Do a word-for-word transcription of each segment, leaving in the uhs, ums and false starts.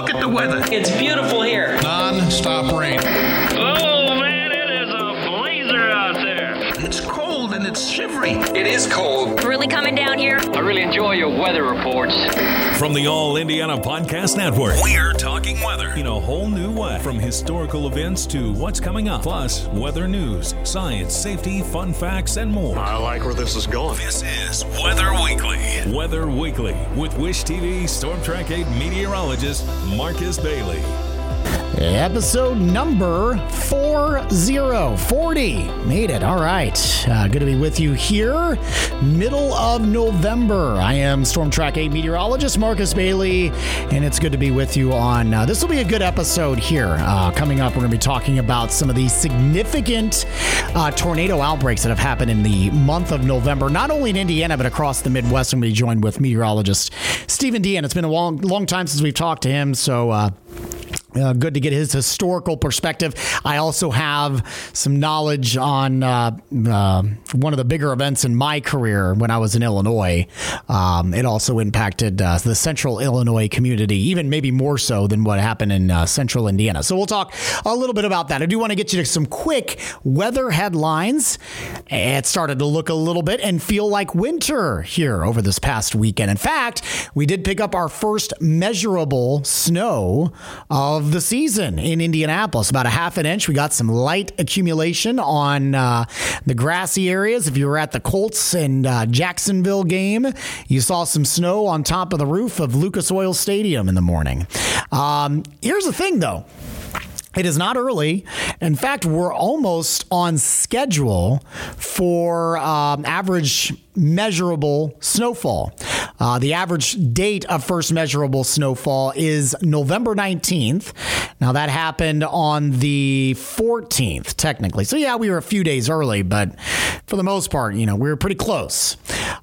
look at the weather. It's beautiful here. Non-stop rain. Oh, man, it is a blazer out there. It's cold and it's shivery. It is cold. Really coming down here. I really enjoy your weather reports. From the All Indiana Podcast Network, we're talking weather in a whole new way. From historical events to what's coming up, plus weather news, science, safety, fun facts, and more. I like where this is going. This is Weather Weekly. Weather Weekly with Wish T V Storm Track eight meteorologist Marcus Bailey. Episode number forty, forty. Made it. All right. Uh, good to be with you here. Middle of November. I am Storm Track eight meteorologist Marcus Bailey, and it's good to be with you on. Uh, this will be a good episode here. Uh, coming up, we're going to be talking about some of the significant uh, tornado outbreaks that have happened in the month of November, not only in Indiana, but across the Midwest. I'm going to be joined with meteorologist Steven Dean. It's been a long, long time since we've talked to him, so... Uh, Uh, good to get his historical perspective. I also have some knowledge on uh, uh, one of the bigger events in my career when I was in Illinois. Um, it also impacted uh, the central Illinois community, even maybe more so than what happened in uh, central Indiana. So we'll talk a little bit about that. I do want to get you to some quick weather headlines. It started to look a little bit and feel like winter here over this past weekend. In fact, we did pick up our first measurable snow of Of the season in Indianapolis, about a half an inch. We got some light accumulation on uh, the grassy areas. If you were at the Colts and uh, Jacksonville game, you saw some snow on top of the roof of Lucas Oil Stadium in the morning. Um, here's the thing, though. It is not early. In fact, we're almost on schedule for um, average measurable snowfall. Uh, the average date of first measurable snowfall is November nineteenth. Now, that happened on the fourteenth, technically. So, yeah, we were a few days early, but for the most part, you know, we were pretty close.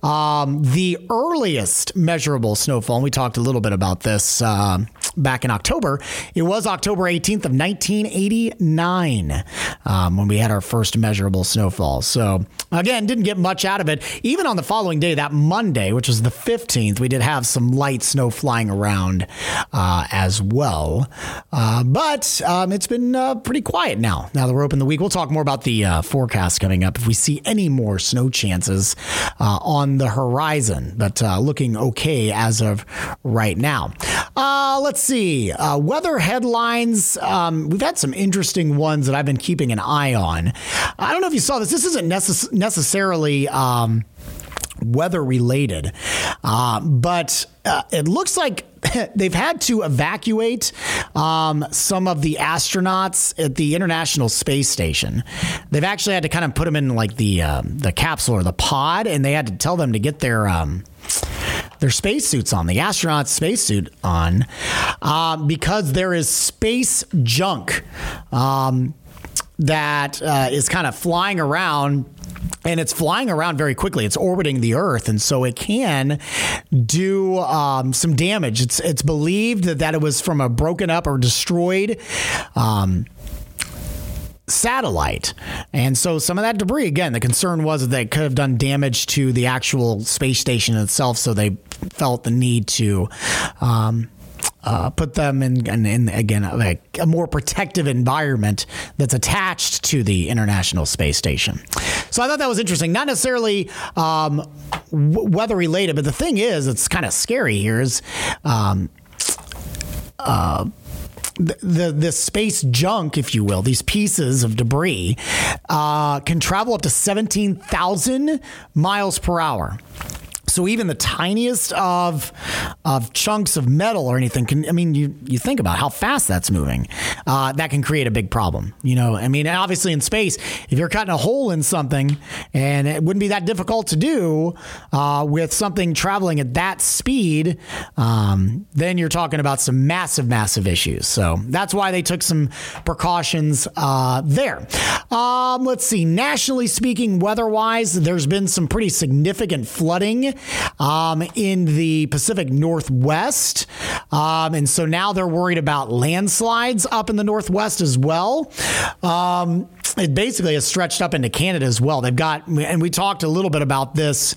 Um, the earliest measurable snowfall, and we talked a little bit about this uh, back in October, it was October eighteenth of nineteen eighty-nine um, when we had our first measurable snowfall. So, again, didn't get much out of it. Even on the following day, that Monday, which was the fifteenth, we did have some light snow flying around uh, as well. Uh, but um, it's been uh, pretty quiet now. Now that we're open the week, we'll talk more about the uh, forecast coming up if we see any more snow chances uh, on the horizon. But uh, looking okay as of right now. Uh, let's see. Uh, weather headlines. Um, we've had some interesting ones that I've been keeping an eye on. I don't know if you saw this. This isn't necess- necessarily... Um, weather related, uh, but uh, it looks like they've had to evacuate um, some of the astronauts at the International Space Station. They've actually had to kind of put them in like the um, the capsule or the pod, and they had to tell them to get their um, their spacesuits on, the astronauts' spacesuit on, uh, because there is space junk um, that uh, is kind of flying around. And it's flying around very quickly. It's orbiting the Earth, and so it can do um, some damage. It's it's believed that, that it was from a broken up or destroyed um, satellite. And so some of that debris, again, the concern was that they could have done damage to the actual space station itself, so they felt the need to... Um, Uh, put them in, in, in again, a, a more protective environment that's attached to the International Space Station. So I thought that was interesting. Not necessarily um, w- weather related, but the thing is, it's kind of scary here is um, uh, the, the, the space junk, if you will, these pieces of debris uh, can travel up to seventeen thousand miles per hour. So even the tiniest of of chunks of metal or anything can, I mean, you, you think about how fast that's moving. Uh, that can create a big problem. You know, I mean, obviously in space, if you're cutting a hole in something, and it wouldn't be that difficult to do uh, with something traveling at that speed, um, then you're talking about some massive, massive issues. So that's why they took some precautions uh, there. Um, let's see. Nationally speaking, weather-wise, there's been some pretty significant flooding Um, in the Pacific Northwest. Um, and so now they're worried about landslides up in the Northwest as well. Um, it basically has stretched up into Canada as well. They've got, and we talked a little bit about this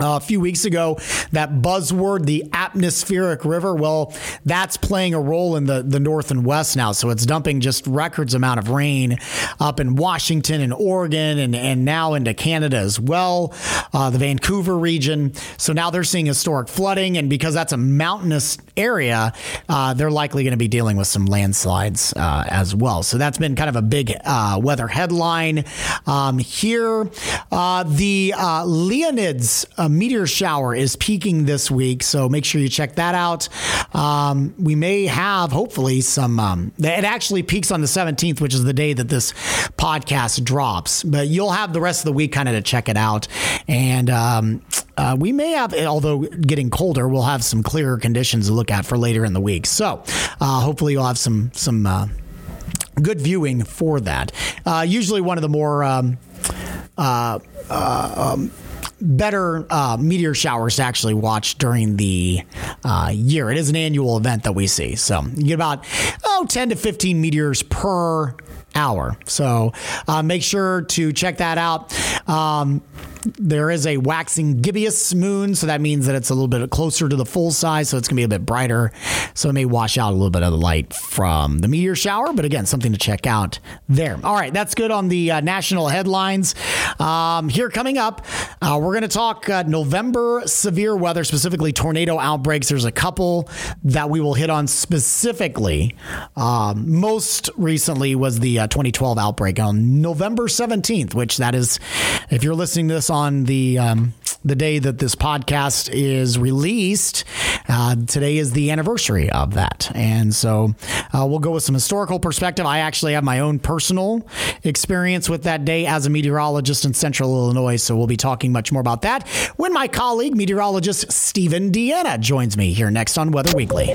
Uh, a few weeks ago, that buzzword, the atmospheric river, well, that's playing a role in the, the north and west now. So it's dumping just records amount of rain up in Washington and Oregon and, and now into Canada as well, uh, the Vancouver region. So now they're seeing historic flooding. And because that's a mountainous area, uh, they're likely going to be dealing with some landslides uh, as well. So that's been kind of a big uh, weather headline um, here. Uh, the uh, Leonids uh, A meteor shower is peaking this week, so make sure you check that out. Um, we may have, hopefully, some... Um, it actually peaks on the seventeenth, which is the day that this podcast drops. But you'll have the rest of the week kind of to check it out. And um, uh, we may have, although getting colder, we'll have some clearer conditions to look at for later in the week. So uh, hopefully you'll have some, some uh, good viewing for that. Uh, usually one of the more... Um, uh, uh, um, better uh, meteor showers to actually watch during the uh, year. It is an annual event that we see. So you get about oh, ten to fifteen meteors per hour. So uh, make sure to check that out. Um, there is a waxing gibbous moon, so that means that it's a little bit closer to the full size, so it's going to be a bit brighter. So it may wash out a little bit of the light from the meteor shower, but again, something to check out there. All right, that's good on the uh, national headlines. Um, here coming up, uh, we're going to talk uh, November severe weather, specifically tornado outbreaks. There's a couple that we will hit on specifically. Um, most recently was the uh, twenty twelve outbreak on November seventeenth, which that is, if you're listening to this on the um, the day that this podcast is released, uh, today is the anniversary of that. And so uh, we'll go with some historical perspective. I actually have my own personal experience with that day as a meteorologist in Central Illinois. So we'll be talking much more about that when my colleague, meteorologist Steven Dean, joins me here next on Weather Weekly.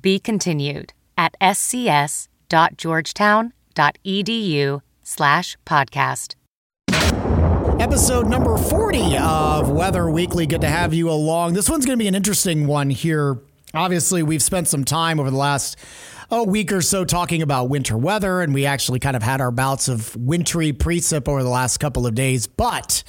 Be continued at scs.georgetown.edu slash podcast. Episode number forty of Weather Weekly. Good to have you along. This one's going to be an interesting one here. Obviously, we've spent some time over the last oh, week or so talking about winter weather, and we actually kind of had our bouts of wintry precip over the last couple of days. But,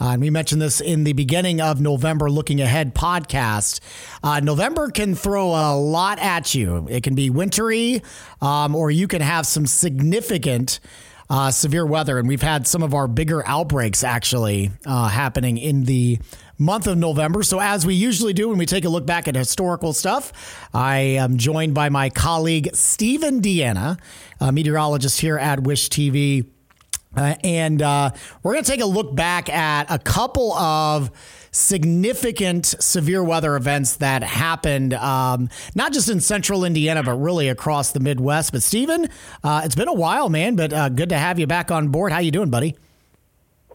uh, and we mentioned this in the beginning of November Looking Ahead podcast, uh, November can throw a lot at you. It can be wintry, um, or you can have some significant Uh, severe weather, and we've had some of our bigger outbreaks actually uh, happening in the month of November. So as we usually do when we take a look back at historical stuff, I am joined by my colleague Steven Dean, a meteorologist here at Wish T V, uh, and uh, we're going to take a look back at a couple of significant severe weather events that happened, um, not just in central Indiana, but really across the Midwest. But Steven, uh, it's been a while, man, but uh, good to have you back on board. How you doing, buddy?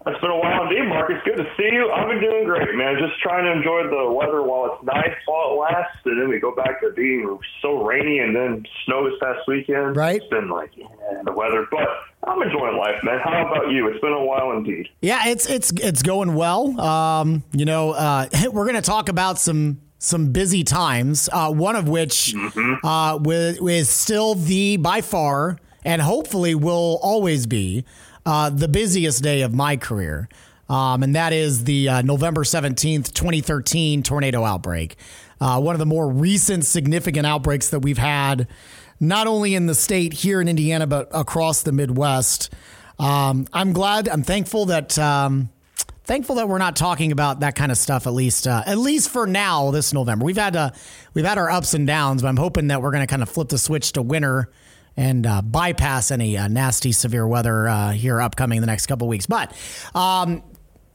It's been a while indeed, Marcus. Good to see you. I've been doing great, man. Just trying to enjoy the weather while it's nice, while it lasts, and then we go back to being so rainy and then snow this past weekend. Right. It's been like, yeah, the weather, but I'm enjoying life, man. How about you? It's been a while indeed. Yeah, it's it's it's going well. Um, you know, uh, we're going to talk about some some busy times, uh, one of which mm-hmm. uh, with is still the, by far, and hopefully will always be, uh, the busiest day of my career. Um, and that is the uh, November seventeenth, twenty thirteen tornado outbreak. Uh, one of the more recent significant outbreaks that we've had, not only in the state here in Indiana, but across the Midwest. Um, I'm glad, I'm thankful that um, thankful that we're not talking about that kind of stuff, at least uh, at least for now, this November. We've had uh, we've had our ups and downs, but I'm hoping that we're going to kind of flip the switch to winter and uh, bypass any uh, nasty, severe weather uh, here upcoming in the next couple of weeks. But um,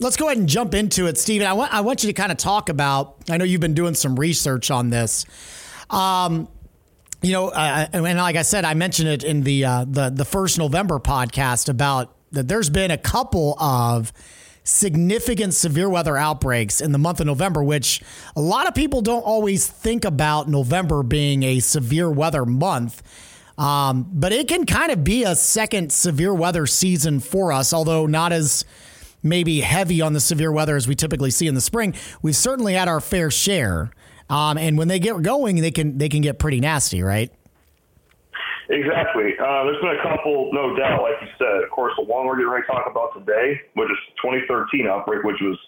let's go ahead and jump into it, Steven. I want I want you to kind of talk about, I know you've been doing some research on this. Um, you know, uh, and like I said, I mentioned it in the, uh, the, the first November podcast about that there's been a couple of significant severe weather outbreaks in the month of November, which a lot of people don't always think about November being a severe weather month. Um, but it can kind of be a second severe weather season for us, although not as maybe heavy on the severe weather as we typically see in the spring. We've certainly had our fair share. Um, and when they get going, they can they can get pretty nasty, right? Exactly. Uh, there's been a couple, no doubt, like you said. Of course, the one we're going to talk about today, which is twenty thirteen outbreak, which was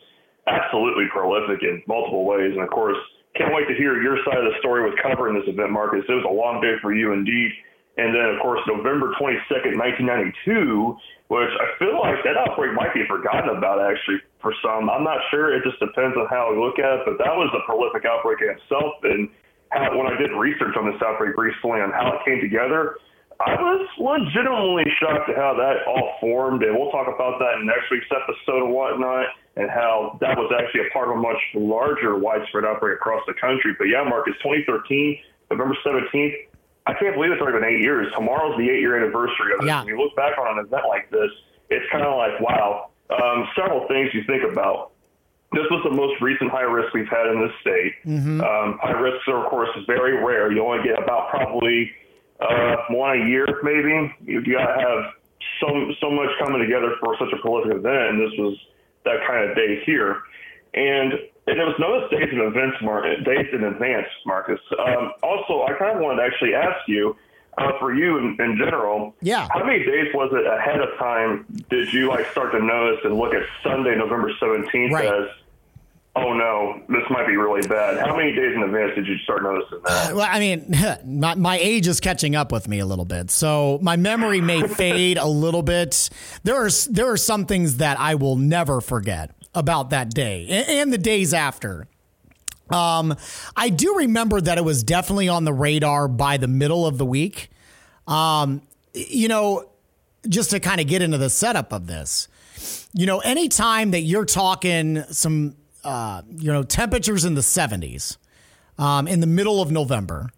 absolutely prolific in multiple ways. And, of course, can't wait to hear your side of the story with covering this event, Marcus. It was a long day for you indeed. And then, of course, November twenty-second, nineteen ninety-two, which I feel like that outbreak might be forgotten about, actually, for some. I'm not sure. It just depends on how you look at it. But that was a prolific outbreak in itself. And how, when I did research on this outbreak recently on how it came together, I was legitimately shocked at how that all formed. And we'll talk about that in next week's episode and whatnot, and how that was actually a part of a much larger widespread outbreak across the country. But, yeah, Marcus, twenty thirteen, November seventeenth, I can't believe it's already been eight years. Tomorrow's the eight-year anniversary of it. Yeah. When you look back on an event like this, it's kind of like, wow. Um, several things you think about. This was the most recent high risk we've had in this state. Mm-hmm. Um, high risks are, of course, very rare. You only get about probably uh, one a year, maybe. You, you got to have so, so much coming together for such a prolific event, and this was that kind of day here. And And it was noticed days in advance, Marcus. Days in advance, Marcus. Um, also, I kind of wanted to actually ask you, uh, for you in, in general, yeah. How many days was it ahead of time did you like start to notice and look at Sunday, November seventeenth, right, as, oh no, this might be really bad? How many days in advance did you start noticing that? Uh, well, I mean, my, my age is catching up with me a little bit, so my memory may fade a little bit. There are there are some things that I will never forget about that day and the days after. Um, I do remember that it was definitely on the radar by the middle of the week. Um, you know, just to kind of get into the setup of this, you know, anytime that you're talking some, uh, you know, temperatures in the seventies, um, in the middle of November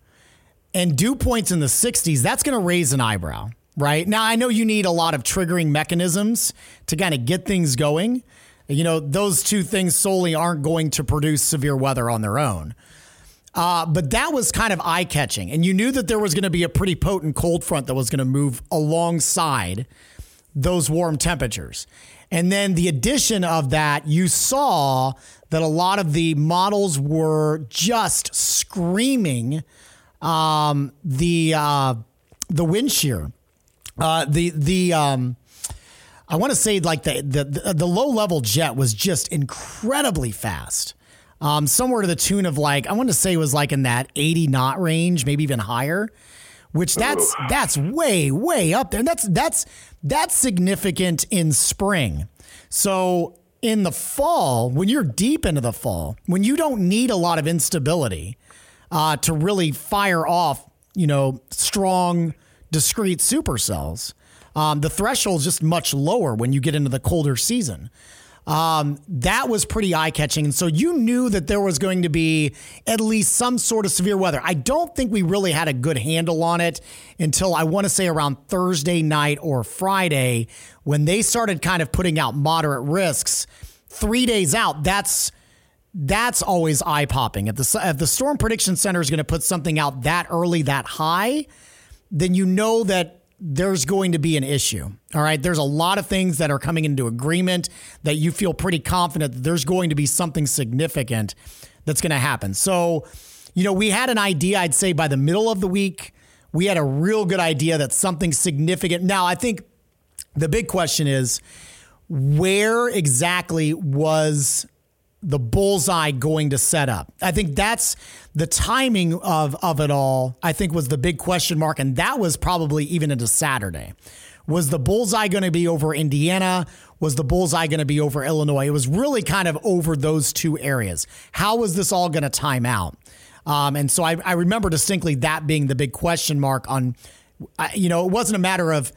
and dew points in the sixties, that's going to raise an eyebrow, right? Now, I know you need a lot of triggering mechanisms to kind of get things going. You know, those two things solely aren't going to produce severe weather on their own. Uh, but that was kind of eye-catching. And you knew that there was going to be a pretty potent cold front that was going to move alongside those warm temperatures. And then the addition of that, you saw that a lot of the models were just screaming um, the uh, the wind shear. Uh, the... the um, I want to say like the, the the low level jet was just incredibly fast, um, somewhere to the tune of like, I want to say it was like in that eighty knot range, maybe even higher, which that's Ooh. that's way, way up there. And that's that's that's significant in spring. So in the fall, when you're deep into the fall, when you don't need a lot of instability uh, to really fire off, you know, strong, discrete supercells. Um, the threshold is just much lower when you get into the colder season. Um, that was pretty eye-catching. And so you knew that there was going to be at least some sort of severe weather. I don't think we really had a good handle on it until I want to say around Thursday night or Friday when they started kind of putting out moderate risks three days out. That's that's always eye-popping. If the, if the Storm Prediction Center is going to put something out that early, that high, then you know that there's going to be an issue. All right. There's a lot of things that are coming into agreement that you feel pretty confident that there's going to be something significant that's going to happen. So, you know, we had an idea, I'd say by the middle of the week, we had a real good idea that something significant. Now, I think the big question is where exactly was the bullseye going to set up? I think that's the timing of, of it all, I think was the big question mark. And that was probably even into Saturday Was the bullseye going to be over Indiana? Was the bullseye going to be over Illinois? It was really kind of over those two areas. How was this all going to time out? Um, and so I, I remember distinctly that being the big question mark on, you know, it wasn't a matter of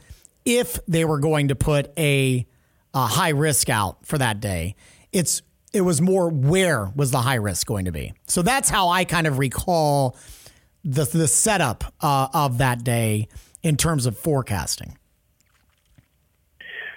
if they were going to put a, a high risk out for that day. It's it was more where was the high risk going to be. So that's how I kind of recall the the setup uh, of that day in terms of forecasting.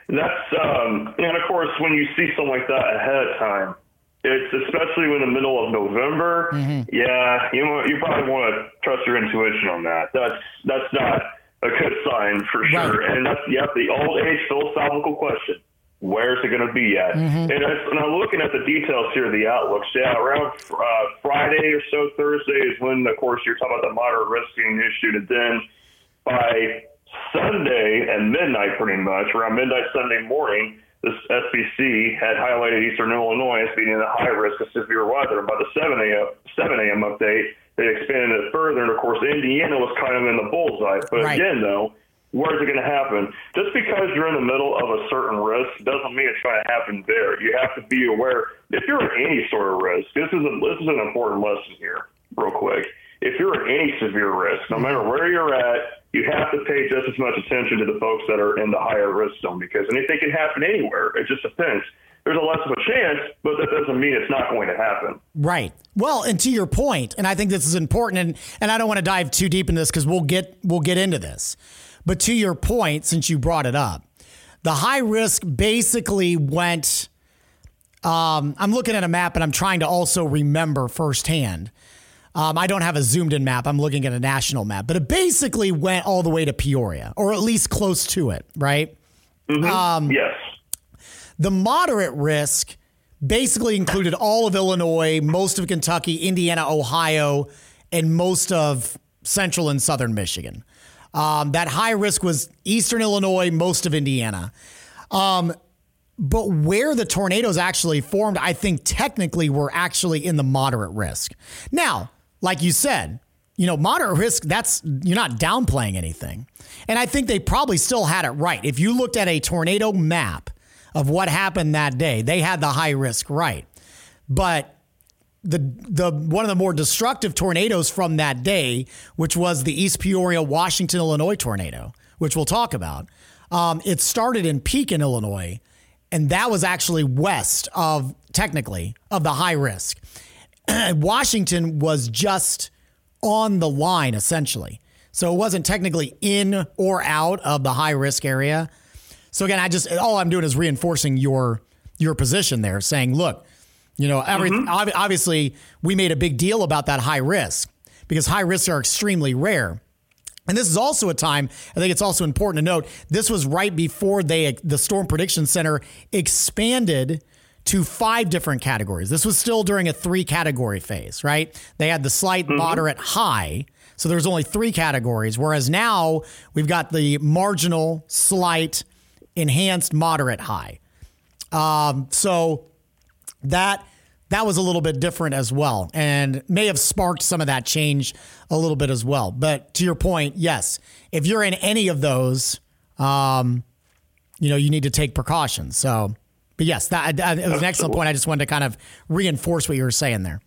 That's um, and of course when you see something like that ahead of time, it's especially in the middle of November. Mm-hmm. Yeah, you you probably want to trust your intuition on that. That's that's not a good sign for sure. Right. And that's yeah, the old age philosophical question: where's it going to be at? Mm-hmm. And that's, and I'm looking at the details here, the outlooks. Yeah, around uh, Friday or so, Thursday is when, of course, you're talking about the moderate risk being issued, and then by Sunday at midnight, pretty much, around midnight Sunday morning, this S B C had highlighted Eastern Illinois as being in a high risk of severe weather. By the seven a.m. update, they expanded it further, and of course, Indiana was kind of in the bullseye. But right. again, though, where's it going to happen? Just because you're in the middle of a certain risk doesn't mean it's going to happen there. You have to be aware. If you're at any sort of risk, this is a, this is an important lesson here, real quick. If you're at any severe risk, no matter where you're at, you have to pay just as much attention to the folks that are in the higher risk zone, because anything can happen anywhere. It just depends. There's a less of a chance, but that doesn't mean it's not going to happen. Right. Well, and to your point, and I think this is important, and, and I don't want to dive too deep in this because we'll get we'll get into this. But to your point, since you brought it up, the high risk basically went, um, I'm looking at a map and I'm trying to also remember firsthand. Um, I don't have a zoomed in map. I'm looking at a national map, but it basically went all the way to Peoria, or at least close to it. Right. Mm-hmm. Um, yes. The moderate risk basically included all of Illinois, most of Kentucky, Indiana, Ohio, and most of central and southern Michigan. Um, that high risk was Eastern Illinois, most of Indiana. Um, But where the tornadoes actually formed, I think technically were actually in the moderate risk. Now, like you said, you know, moderate risk, that's, you're not downplaying anything. And I think they probably still had it right. If you looked at a tornado map of what happened that day, they had the high risk right. But the the one of the more destructive tornadoes from that day, which was the East Peoria, Washington, Illinois tornado, which we'll talk about, um, it started in Pekin, Illinois. And that was actually west of, technically, of the high risk. Washington was just on the line, essentially. So it wasn't technically in or out of the high risk area. So again, I just, all I'm doing is reinforcing your your position there, saying, look, you know, everything, mm-hmm. obviously we made a big deal about that high risk because high risks are extremely rare. And this is also a time, I think it's also important to note, this was right before they the Storm Prediction Center expanded to five different categories. This was still during a three-category phase, right? They had the slight, mm-hmm. moderate, high, so there's only three categories, whereas now we've got the marginal, slight, enhanced, moderate, high. Um, so that... That was a little bit different as well, and may have sparked some of that change a little bit as well. But to your point, yes, if you're in any of those, um, you know, you need to take precautions. So, but yes, that, that it was an excellent point. I just wanted to kind of reinforce what you were saying there.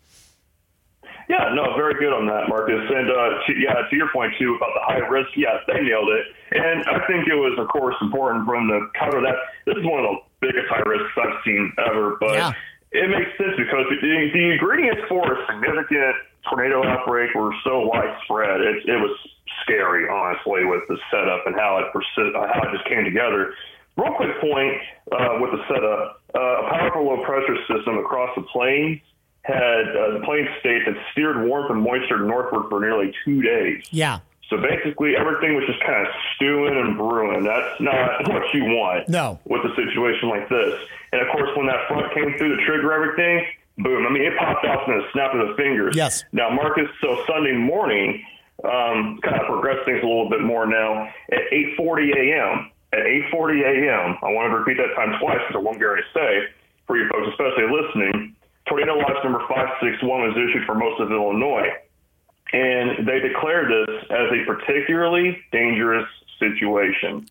Yeah, no, very good on that, Marcus. And uh, to, yeah, to your point too about the high risk, yeah, they nailed it. And I think it was, of course, important for them to cover that. This is one of the biggest high risks I've seen ever, but. Yeah. It makes sense because the, the ingredients for a significant tornado outbreak were so widespread. It, it was scary, honestly, with the setup and how it persist, how it just came together. Real quick point uh, with the setup: uh, a powerful low pressure system across the plains had uh, the plains states had steered warmth and moisture northward for nearly two days. Yeah. So basically, everything was just kind of stewing and brewing. That's not what you want no. with a situation like this. And, of course, when that front came through the trigger, everything, boom. I mean, it popped off in a snap of the fingers. Yes. Now, Marcus, so Sunday morning, um, kind of progressed things a little bit more now. At eight forty a.m., at eight forty a.m., I want to repeat that time twice because I won't dare to say for you folks, especially listening, tornado watch number five sixty-one was issued for most of Illinois. And they declared this as a particularly dangerous situation.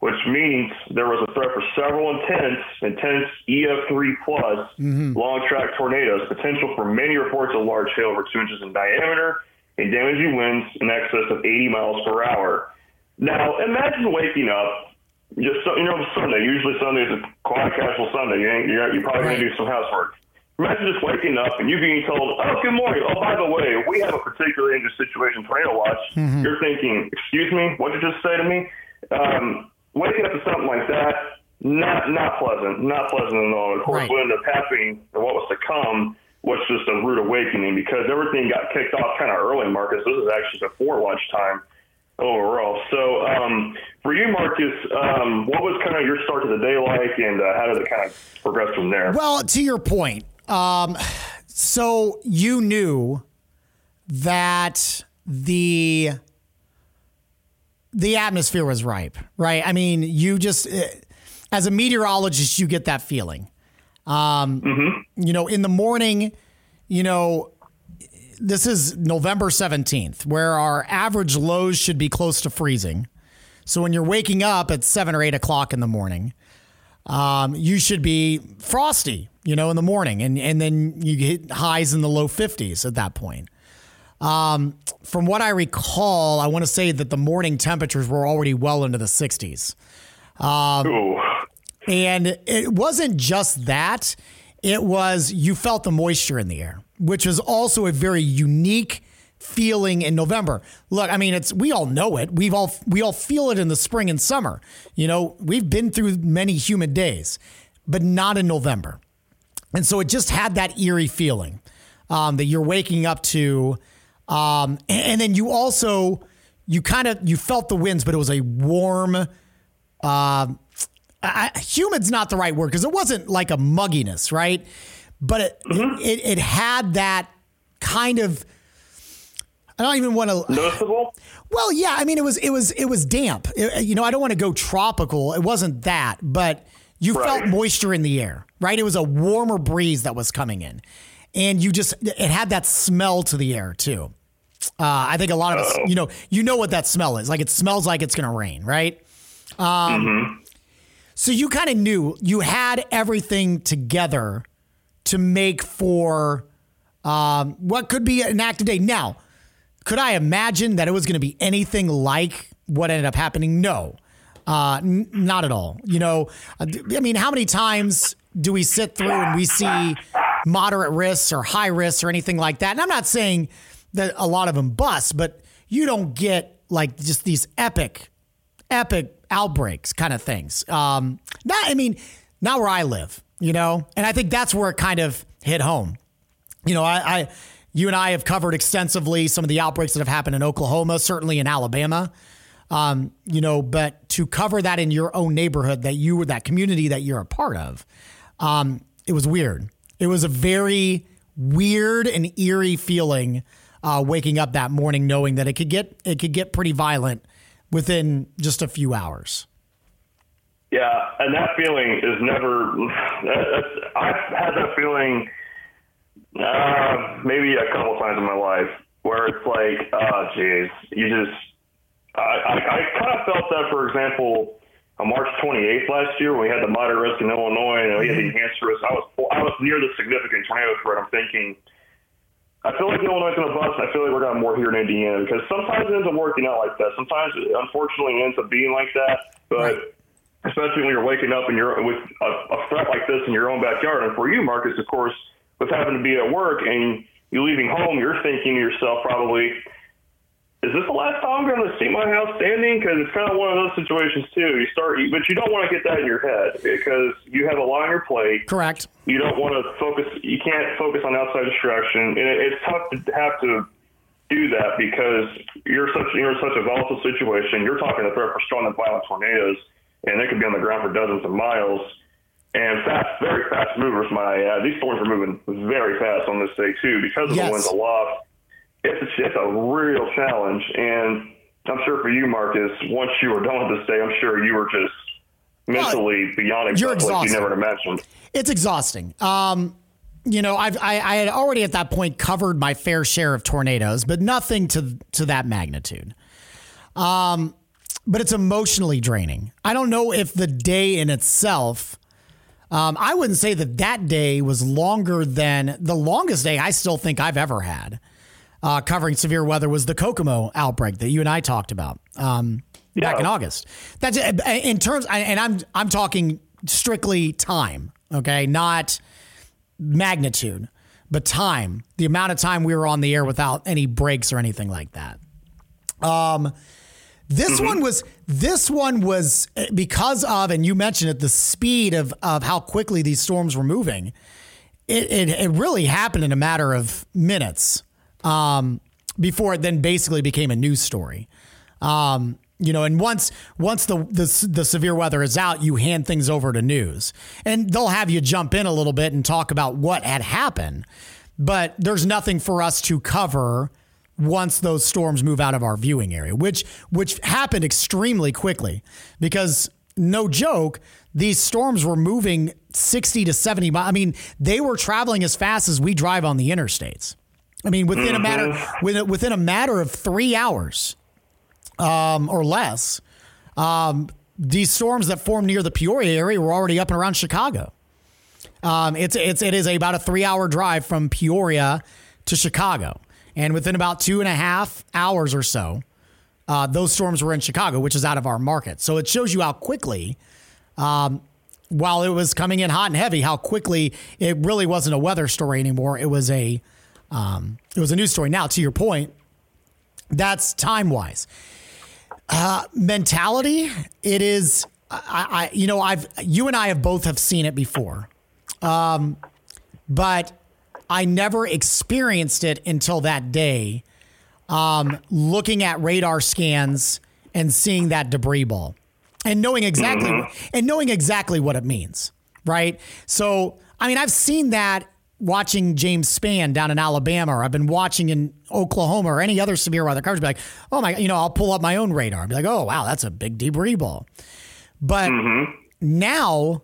which means there was a threat for several intense, intense E F three plus mm-hmm. long track tornadoes, potential for many reports of large hail over two inches in diameter and damaging winds in excess of eighty miles per hour. Now, imagine waking up, just so, you know, Sunday. Usually Sunday's a quiet, casual Sunday. You ain't, you're, you're probably going to do some housework. Imagine just waking up and you being told, oh, good morning. Oh, by the way, we have a particularly dangerous situation, tornado watch. Mm-hmm. You're thinking, excuse me, what did you just say to me? Um, waking up to something like that, not not pleasant, not pleasant at all. Of course, right. What ended up happening and what was to come was just a rude awakening because everything got kicked off kind of early, Marcus. This is actually before lunch time overall. So um, for you, Marcus, um, what was kind of your start to the day like, and uh, how did it kind of progress from there? Well, to your point, Um, so you knew that the, the atmosphere was ripe, right? I mean, you just, as a meteorologist, you get that feeling, um, mm-hmm. you know, in the morning, you know, this is November seventeenth, where our average lows should be close to freezing. So when you're waking up at seven or eight o'clock in the morning, um, you should be frosty, you know, in the morning, and, and then you hit highs in the low fifties at that point. Um, from what I recall, I want to say that the morning temperatures were already well into the sixties. Um, and it wasn't just that. It was you felt the moisture in the air, which was also a very unique feeling in November. Look, I mean, it's we all know it. We've all we all feel it in the spring and summer. You know, we've been through many humid days, but not in November. And so it just had that eerie feeling um, that you're waking up to. Um, and then you also, you kind of, you felt the winds, but it was a warm, uh, I, humid's not the right word because it wasn't like a mugginess, right? But it, mm-hmm. it, it had that kind of, I don't even want to. Noticeable? Well, yeah, I mean, it was, it was, it was damp. It, you know, I don't want to go tropical. It wasn't that, but you right. felt moisture in the air, right? It was a warmer breeze that was coming in. And you just, it had that smell to the air too. Uh, I think a lot of us, you know, you know what that smell is. Like it smells like it's going to rain, right? Um, mm-hmm. So you kind of knew you had everything together to make for um, what could be an active day. Now, could I imagine that it was going to be anything like what ended up happening? No. Uh, n- not at all. You know, I mean, how many times do we sit through and we see moderate risks or high risks or anything like that? And I'm not saying that a lot of them bust, but you don't get like just these epic, epic outbreaks kind of things. Um, not, I mean, not where I live, you know, and I think that's where it kind of hit home. You know, I, I you and I have covered extensively some of the outbreaks that have happened in Oklahoma, certainly in Alabama. Um, you know, but to cover that in your own neighborhood that you were that community that you're a part of, um, it was weird. It was a very weird and eerie feeling, uh, waking up that morning, knowing that it could get, it could get pretty violent within just a few hours. Yeah. And that feeling is never, I've had that feeling, uh, maybe a couple of times in my life where it's like, oh geez, you just, I, I kind of felt that, for example, on March twenty-eighth last year, when we had the moderate risk in Illinois, and we had the enhanced risk. I was I was near the significant tornado threat. I'm thinking, I feel like Illinois is going to bust, and I feel like we're going to have more here in Indiana, because sometimes it ends up working out like that. Sometimes, it, unfortunately, it ends up being like that. But right. especially when you're waking up and you're with a, a threat like this in your own backyard, and for you, Marcus, of course, with having to be at work and you leaving home, you're thinking to yourself probably, is this the last time I'm going to see my house standing? Because it's kind of one of those situations, too. You start, but you don't want to get that in your head because you have a lot on your plate. Correct. You don't want to focus. You can't focus on outside distraction. And it, it's tough to have to do that because you're such you're in such a volatile situation. You're talking a threat for strong and violent tornadoes, and they could be on the ground for dozens of miles. And fast, very fast movers, my uh, these storms are moving very fast on this day, too, because of yes. the winds aloft. It's a, it's a real challenge, and I'm sure for you, Marcus, once you were done with this day, I'm sure you were just mentally well, beyond exhausted, like you never imagined. It's exhausting. Um, you know, I've, I I had already at that point covered my fair share of tornadoes, but nothing to to that magnitude. Um, but it's emotionally draining. I don't know if the day in itself, um, I wouldn't say that that day was longer than the longest day I still think I've ever had uh, covering severe weather was the Kokomo outbreak that you and I talked about um, yeah. back in August. That's in terms, and I'm I'm talking strictly time, okay, not magnitude, but time. The amount of time we were on the air without any breaks or anything like that. Um, this mm-hmm. one was this one was because of, and you mentioned it, the speed of of how quickly these storms were moving. It it, it really happened in a matter of minutes um, before it then basically became a news story. Um, you know, and once once the, the the severe weather is out, you hand things over to news, and they'll have you jump in a little bit and talk about what had happened. But there's nothing for us to cover once those storms move out of our viewing area, which which happened extremely quickly, because no joke, these storms were moving sixty to seventy miles. I mean, they were traveling as fast as we drive on the interstates. I mean, within mm-hmm. a matter within, within a matter of three hours um, or less, um, these storms that formed near the Peoria area were already up and around Chicago. Um, it's it's it is about a three hour drive from Peoria to Chicago. And within about two and a half hours or so, uh, those storms were in Chicago, which is out of our market. So it shows you how quickly, um, while it was coming in hot and heavy, how quickly it really wasn't a weather story anymore. It was a um, it was a news story. Now, to your point, that's time wise. Uh, mentality, it is. I, I you know I've you and I have both have seen it before, um, but. I never experienced it until that day, um, looking at radar scans and seeing that debris ball and knowing exactly mm-hmm. and knowing exactly what it means. Right. So, I mean, I've seen that watching James Spann down in Alabama, or I've been watching in Oklahoma or any other severe weather coverage. Be like, oh, my, you know, I'll pull up my own radar and be like, oh, wow, that's a big debris ball. But mm-hmm. now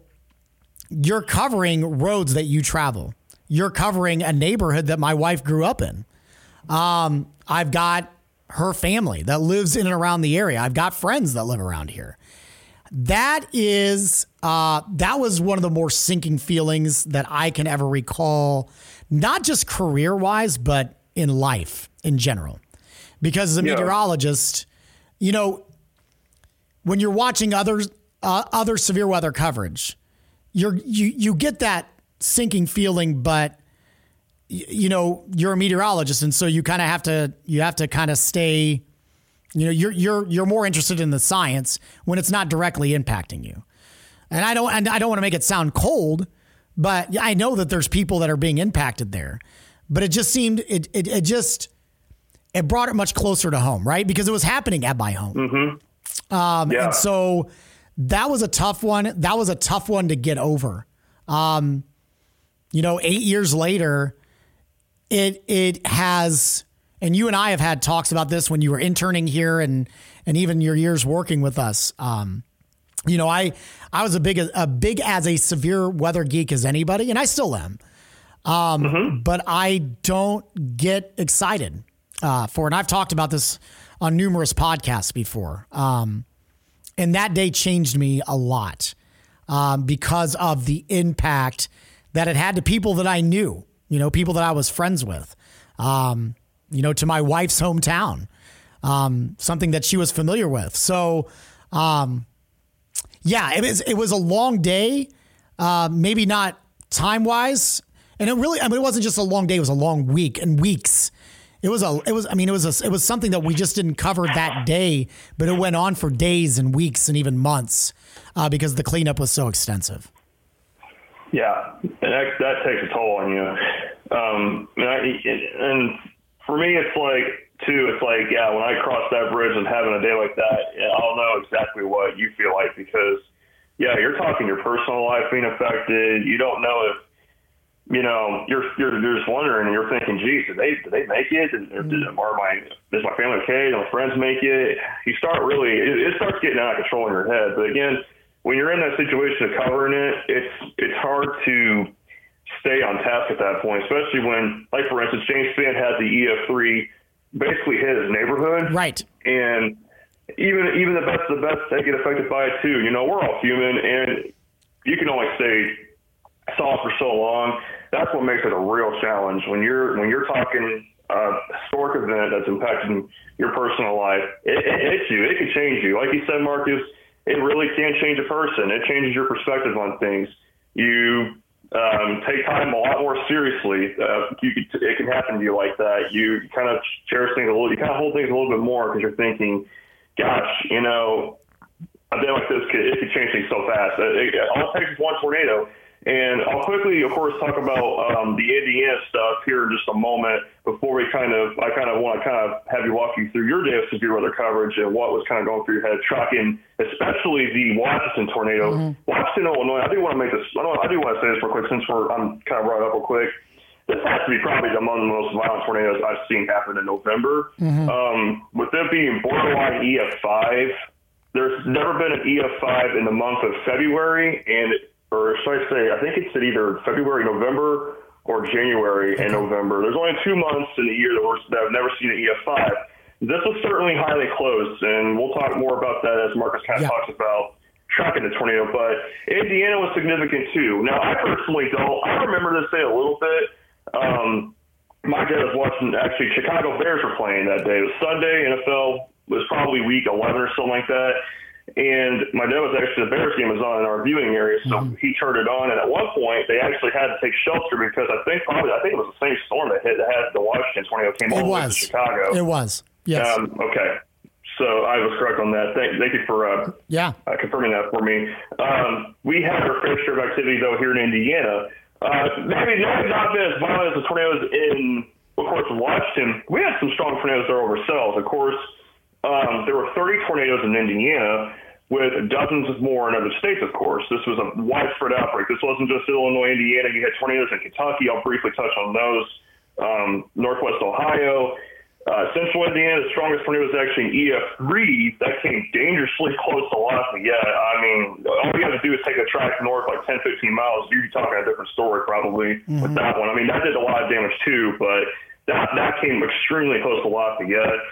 you're covering roads that you travel. You're covering a neighborhood that my wife grew up in. Um, I've got her family that lives in and around the area. I've got friends that live around here. That is, uh, that was one of the more sinking feelings that I can ever recall, not just career-wise, but in life in general. Because as a yeah. meteorologist, you know, when you're watching other, uh, other severe weather coverage, you're, you, you get that sinking feeling, but you know, you're a meteorologist. And so you kind of have to, you have to kind of stay, you know, you're, you're, you're more interested in the science when it's not directly impacting you. And I don't, and I don't want to make it sound cold, but I know that there's people that are being impacted there, but it just seemed, it, it, it just, it brought it much closer to home, right? Because it was happening at my home. Mm-hmm. Um, yeah. And so that was a tough one. That was a tough one to get over. Um, You know, eight years later, it it has, and you and I have had talks about this when you were interning here and and even your years working with us. Um, you know, I I was a big a big as a severe weather geek as anybody, and I still am. Um, mm-hmm. But I don't get excited uh, for, and I've talked about this on numerous podcasts before. Um, and that day changed me a lot um, because of the impact that it had to people that I knew, you know, people that I was friends with, um, you know, to my wife's hometown, um, something that she was familiar with. So, um, yeah, it was it was a long day, uh, maybe not time wise, and it really, I mean, it wasn't just a long day; it was a long week and weeks. It was a, it was, I mean, it was a, it was something that we just didn't cover that day, but it went on for days and weeks and even months uh, because the cleanup was so extensive. Yeah, and that, that takes a toll on you. Um, and, I, and for me, it's like, too, it's like, yeah, when I cross that bridge and having a day like that, I'll know exactly what you feel like because, yeah, you're talking your personal life being affected. You don't know if, you know, you're you're, you're just wondering and you're thinking, geez, did they, did they make it? Did, did, are my, is my family okay? Did my friends make it? You start really, it, it starts getting out of control in your head. But again, when you're in that situation of covering it, it's it's hard to stay on task at that point, especially when, like, for instance, James Spann had the E F three basically hit his neighborhood. Right. And even even the best of the best, they get affected by it too. You know, we're all human, and you can only stay soft for so long. That's what makes it a real challenge when you're when you're talking a historic event that's impacting your personal life. It, it hits you. It can change you. Like you said, Marcus, it really can change a person. It changes your perspective on things. You um, take time a lot more seriously. Uh, you, it can happen to you like that. You kind of cherish things a little. You kind of hold things a little bit more because you're thinking, gosh, you know, a day like this, could, it could change things so fast. It, it, all it takes is one tornado. And I'll quickly, of course, talk about um, the Indiana stuff here in just a moment before we kind of, I kind of want to kind of have you walk you through your day of severe weather coverage and what was kind of going through your head, tracking especially the Washington tornado. Mm-hmm. Washington, Illinois, I do want to make this, I, don't, I do want to say this real quick since we're, I'm kind of brought up real quick. This has to be probably among the most violent tornadoes I've seen happen in November. Mm-hmm. Um, with them being borderline E F five, there's never been an E F five in the month of February, and or should I say, I think it's at either February, November, or January and November. There's only two months in the year that, we're, that I've never seen an E F five. This was certainly highly close, and we'll talk more about that as Marcus kind of yeah. talks about tracking the tornado, but Indiana was significant too. Now, I personally don't. I remember this day a little bit. Um, my dad was watching, actually, Chicago Bears were playing that day. It was Sunday, N F L was probably week eleven or something like that. And my dad was actually, the Bears game was on in our viewing area, so mm-hmm. he turned it on. And at one point, they actually had to take shelter because I think probably I think it was the same storm that hit that had the Washington tornado came all the way to Chicago. It was, yes. Um, okay, so I was correct on that. Thank, thank you for uh, yeah uh, confirming that for me. Um, we had our fair share of activity though here in Indiana. Uh, maybe not been as violent as the tornadoes in, of course, Washington. We had some strong tornadoes there ourselves, of course. Um, there were thirty tornadoes in Indiana with dozens more in other states, of course. This was a widespread outbreak. This wasn't just Illinois, Indiana. You had tornadoes in Kentucky. I'll briefly touch on those. Um, Northwest Ohio, uh, Central Indiana, the strongest tornado was actually an E F three. That came dangerously close to Lafayette. I mean, all you have to do is take a track north like ten, fifteen miles. You're talking a different story probably mm-hmm. with that one. I mean, that did a lot of damage too, but that, that came extremely close to Lafayette.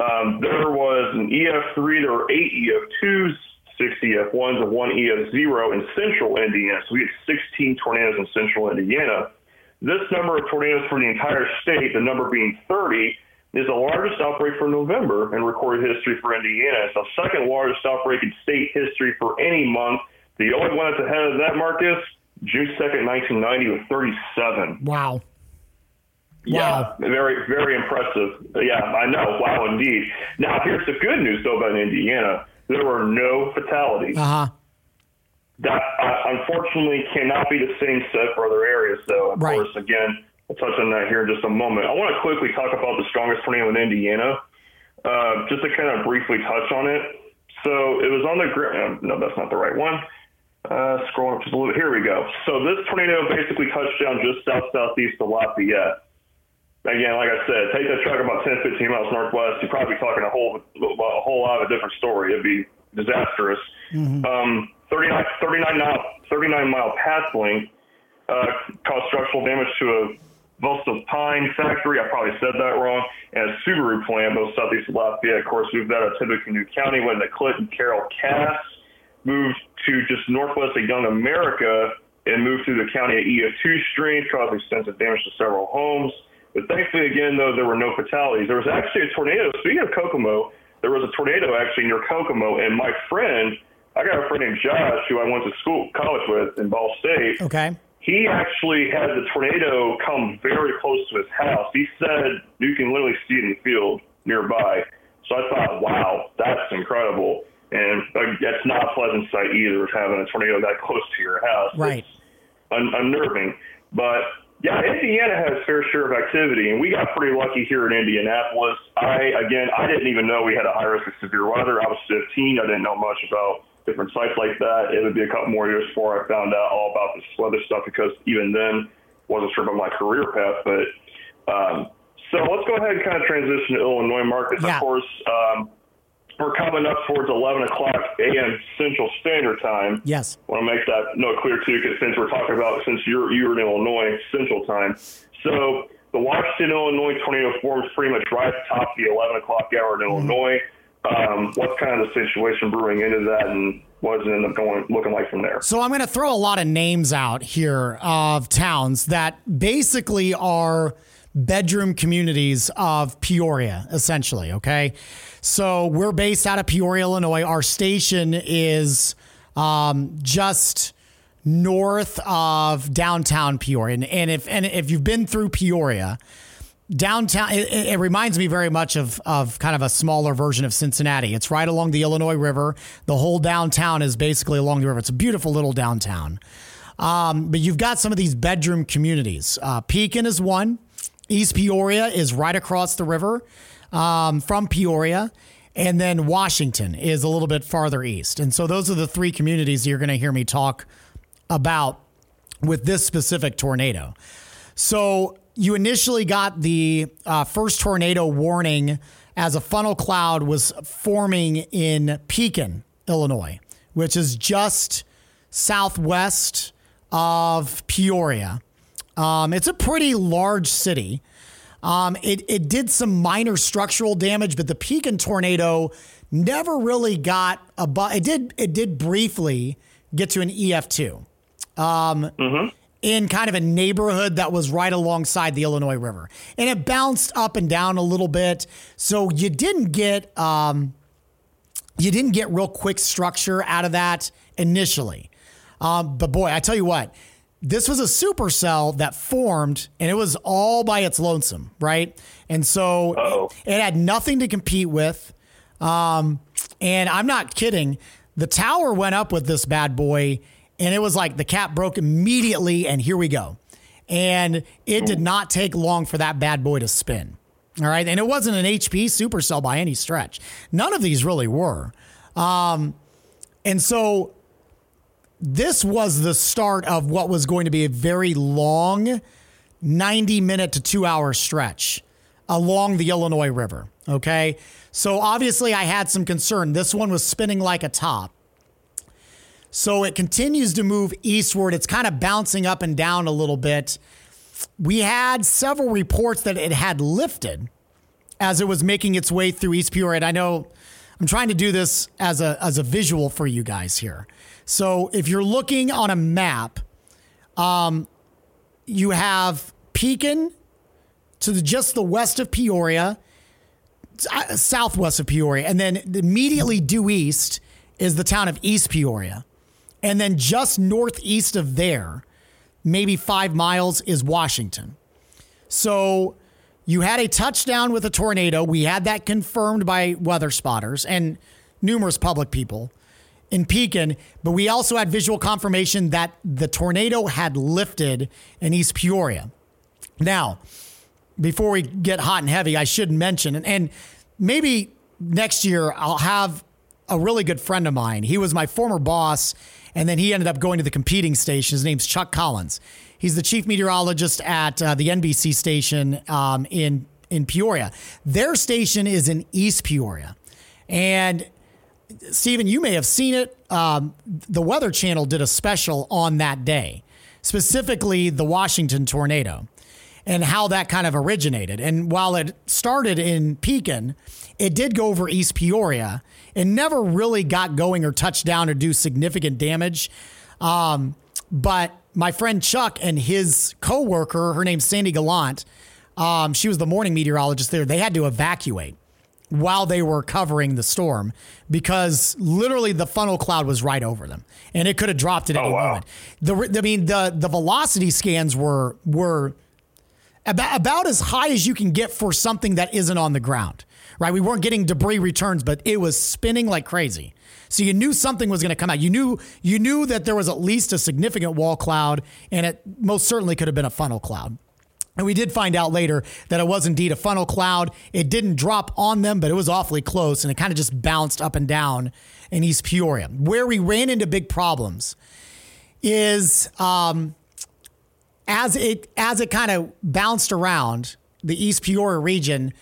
Um, there was an E F three, there were eight E F twos, six E F ones, and one E F zero in central Indiana. So we had sixteen tornadoes in central Indiana. This number of tornadoes for the entire state, the number being thirty, is the largest outbreak for November in recorded history for Indiana. It's the second largest outbreak in state history for any month. The only one that's ahead of that, Marcus, June second, nineteen ninety, with thirty-seven. Wow. Yeah, wow. very, very impressive. Yeah, I know. Wow, indeed. Now, here's the good news, though, about Indiana. There were no fatalities. Uh-huh. That, uh, unfortunately, cannot be the same said for other areas, though. Of right. course, again, I'll touch on that here in just a moment. I want to quickly talk about the strongest tornado in Indiana, uh, just to kind of briefly touch on it. So it was on the ground. No, that's not the right one. Uh, scroll up just a little bit. Here we go. So this tornado basically touched down just south-southeast of Lafayette. Again, like I said, take that truck about ten, fifteen miles northwest. You're probably talking a whole, a whole lot of a different story. It'd be disastrous. Mm-hmm. Um, thirty-nine, thirty-nine mile path length uh, caused structural damage to a Vestal Pine factory. I probably said that wrong. And a Subaru plant, both southeast of Lafayette. Of course, moved out of Tippecanoe County, went to Clinton, Carroll, Cass, moved to just northwest of Young America, and moved through the county at E F two stream, caused extensive damage to several homes. But thankfully, again, though, there were no fatalities. There was actually a tornado. Speaking of Kokomo, there was a tornado actually near Kokomo. And my friend, I got a friend named Josh, who I went to school, college with in Ball State. Okay. He actually had the tornado come very close to his house. He said you can literally see it in the field nearby. So I thought, wow, that's incredible. And that's not a pleasant sight either, having a tornado that close to your house. Right. It's un- unnerving. But yeah, Indiana has a fair share of activity, and we got pretty lucky here in Indianapolis. I, again, I didn't even know we had a high risk of severe weather. I was fifteen. I didn't know much about different sites like that. It would be a couple more years before I found out all about this weather stuff because even then wasn't sure about my career path. But um, so let's go ahead and kind of transition to Illinois markets. Yeah. Of course, um, we're coming up towards eleven o'clock a.m. Central Standard Time. Yes. I want to make that note clear, too, because since we're talking about, since you're, you're in Illinois, Central Time. So the Washington, Illinois tornado forms pretty much right at the top of the eleven o'clock hour in mm-hmm. Illinois. um, what kind of situation brewing into that and what does it end up going, looking like from there. So I'm going to throw a lot of names out here of towns that basically are bedroom communities of Peoria, essentially, okay? So we're based out of Peoria, Illinois. Our station is um, just north of downtown Peoria. And, and if and if you've been through Peoria, downtown, it, it reminds me very much of, of kind of a smaller version of Cincinnati. It's right along the Illinois River. The whole downtown is basically along the river. It's a beautiful little downtown. Um, but you've got some of these bedroom communities. Uh, Pekin is one. East Peoria is right across the river um, from Peoria. And then Washington is a little bit farther east. And so those are the three communities you're going to hear me talk about with this specific tornado. So you initially got the uh, first tornado warning as a funnel cloud was forming in Pekin, Illinois, which is just southwest of Peoria. Um, it's a pretty large city. Um, it, it did some minor structural damage, but the Pekin tornado never really got above. It did, it did briefly get to an E F two. Um, mm-hmm. In kind of a neighborhood that was right alongside the Illinois River. And it bounced up and down a little bit. So you didn't get um, you didn't get real quick structure out of that initially. Um, but boy, I tell you what, this was a supercell that formed, and it was all by its lonesome, right? And so Uh-oh. it, it had nothing to compete with. Um, and I'm not kidding. The tower went up with this bad boy, and it was like the cap broke immediately, and here we go. And it did not take long for that bad boy to spin. All right. And it wasn't an H P supercell by any stretch. None of these really were. Um, and so this was the start of what was going to be a very long ninety minute to two hour stretch along the Illinois River. Okay. So obviously I had some concern. This one was spinning like a top. So it continues to move eastward. It's kind of bouncing up and down a little bit. We had several reports that it had lifted as it was making its way through East Peoria. And I know I'm trying to do this as a as a visual for you guys here. So if you're looking on a map, um, you have Pekin to the, just the west of Peoria, southwest of Peoria, and then immediately due east is the town of East Peoria. And then just northeast of there, maybe five miles, is Washington. So you had a touchdown with a tornado. We had that confirmed by weather spotters and numerous public people in Pekin. But we also had visual confirmation that the tornado had lifted in East Peoria. Now, before we get hot and heavy, I should mention, and, and maybe next year I'll have a really good friend of mine. He was my former boss, and then he ended up going to the competing station. His name's Chuck Collins. He's the chief meteorologist at uh, the N B C station um, in, in Peoria. Their station is in East Peoria. And Steven, you may have seen it. Um, the Weather Channel did a special on that day, specifically the Washington tornado and how that kind of originated. And while it started in Pekin, it did go over East Peoria. It never really got going or touched down or do significant damage. Um, but my friend Chuck and his coworker, her name's Sandy Gallant, um, she was the morning meteorologist there. They had to evacuate while they were covering the storm because literally the funnel cloud was right over them, and it could have dropped at oh, any wow. moment. The, I mean, the the velocity scans were were about, about as high as you can get for something that isn't on the ground. Right, we weren't getting debris returns, but it was spinning like crazy. So you knew something was going to come out. You knew you knew that there was at least a significant wall cloud, and it most certainly could have been a funnel cloud. And we did find out later that it was indeed a funnel cloud. It didn't drop on them, but it was awfully close, and it kind of just bounced up and down in East Peoria. Where we ran into big problems is um, as it as it kind of bounced around the East Peoria region,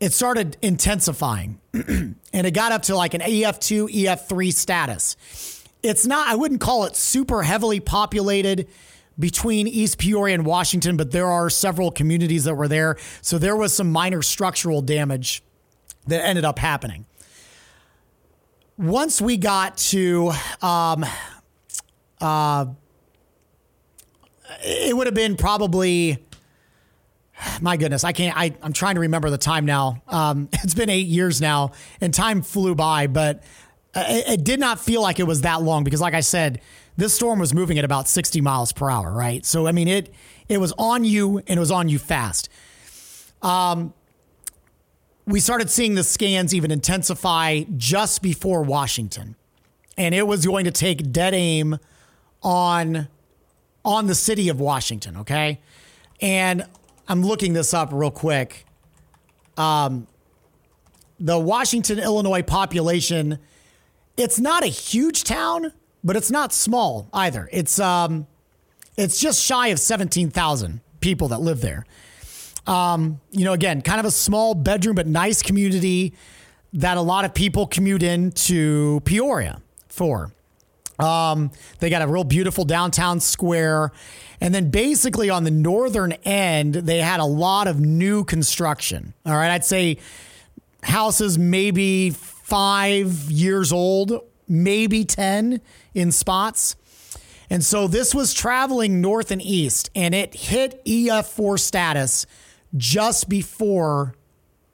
it started intensifying and it got up to like an E F two, E F three status. It's not, I wouldn't call it super heavily populated between East Peoria and Washington, but there are several communities that were there. So there was some minor structural damage that ended up happening. once we got to, um, uh, it would have been probably, my goodness, I can't, I, I'm trying to remember the time now. Um, it's been eight years now and time flew by, but it, it did not feel like it was that long because like I said, this storm was moving at about sixty miles per hour, right? So, I mean, it, it was on you and it was on you fast. Um, we started seeing the scans even intensify just before Washington, and it was going to take dead aim on, on the city of Washington. Okay. And I'm looking this up real quick. Um, the Washington, Illinois population, it's not a huge town, but it's not small either. It's, um, it's just shy of seventeen thousand people that live there. Um, you know, again, kind of a small bedroom, but nice community that a lot of people commute into Peoria for. Um, they got a real beautiful downtown square. And then basically on the northern end, they had a lot of new construction. All right. I'd say houses, maybe five years old, maybe ten in spots. And so this was traveling north and east, and it hit E F four status just before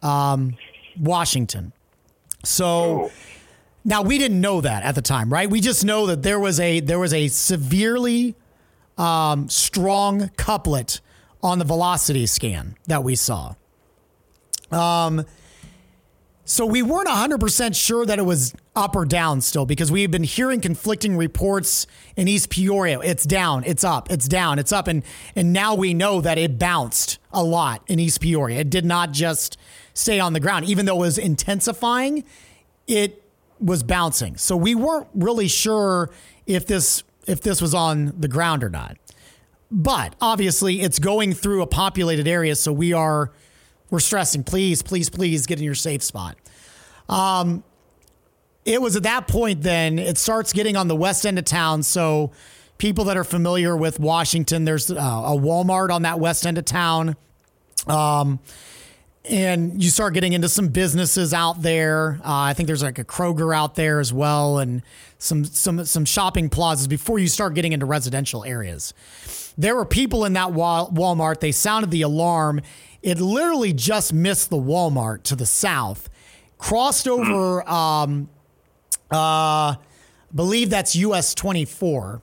um, Washington. So now we didn't know that at the time, right? We just know that there was a there was a severely um, strong couplet on the velocity scan that we saw. Um, so we weren't one hundred percent sure that it was up or down still, because we have been hearing conflicting reports in East Peoria. It's down, it's up, it's down, it's up. And, and now we know that it bounced a lot in East Peoria. It did not just stay on the ground, even though it was intensifying, it was bouncing. So we weren't really sure if this, if this was on the ground or not, but obviously it's going through a populated area. So we are, we're stressing, please, please, please get in your safe spot. Um, It was at that point then it starts getting on the west end of town. So people that are familiar with Washington, there's uh, a Walmart on that west end of town. Um, and you start getting into some businesses out there. Uh, I think there's like a Kroger out there as well, and some some some shopping plazas before you start getting into residential areas. There were people in that Wal- Walmart. They sounded the alarm. It literally just missed the Walmart to the south, crossed over... Um, Uh, believe that's U S twenty-four,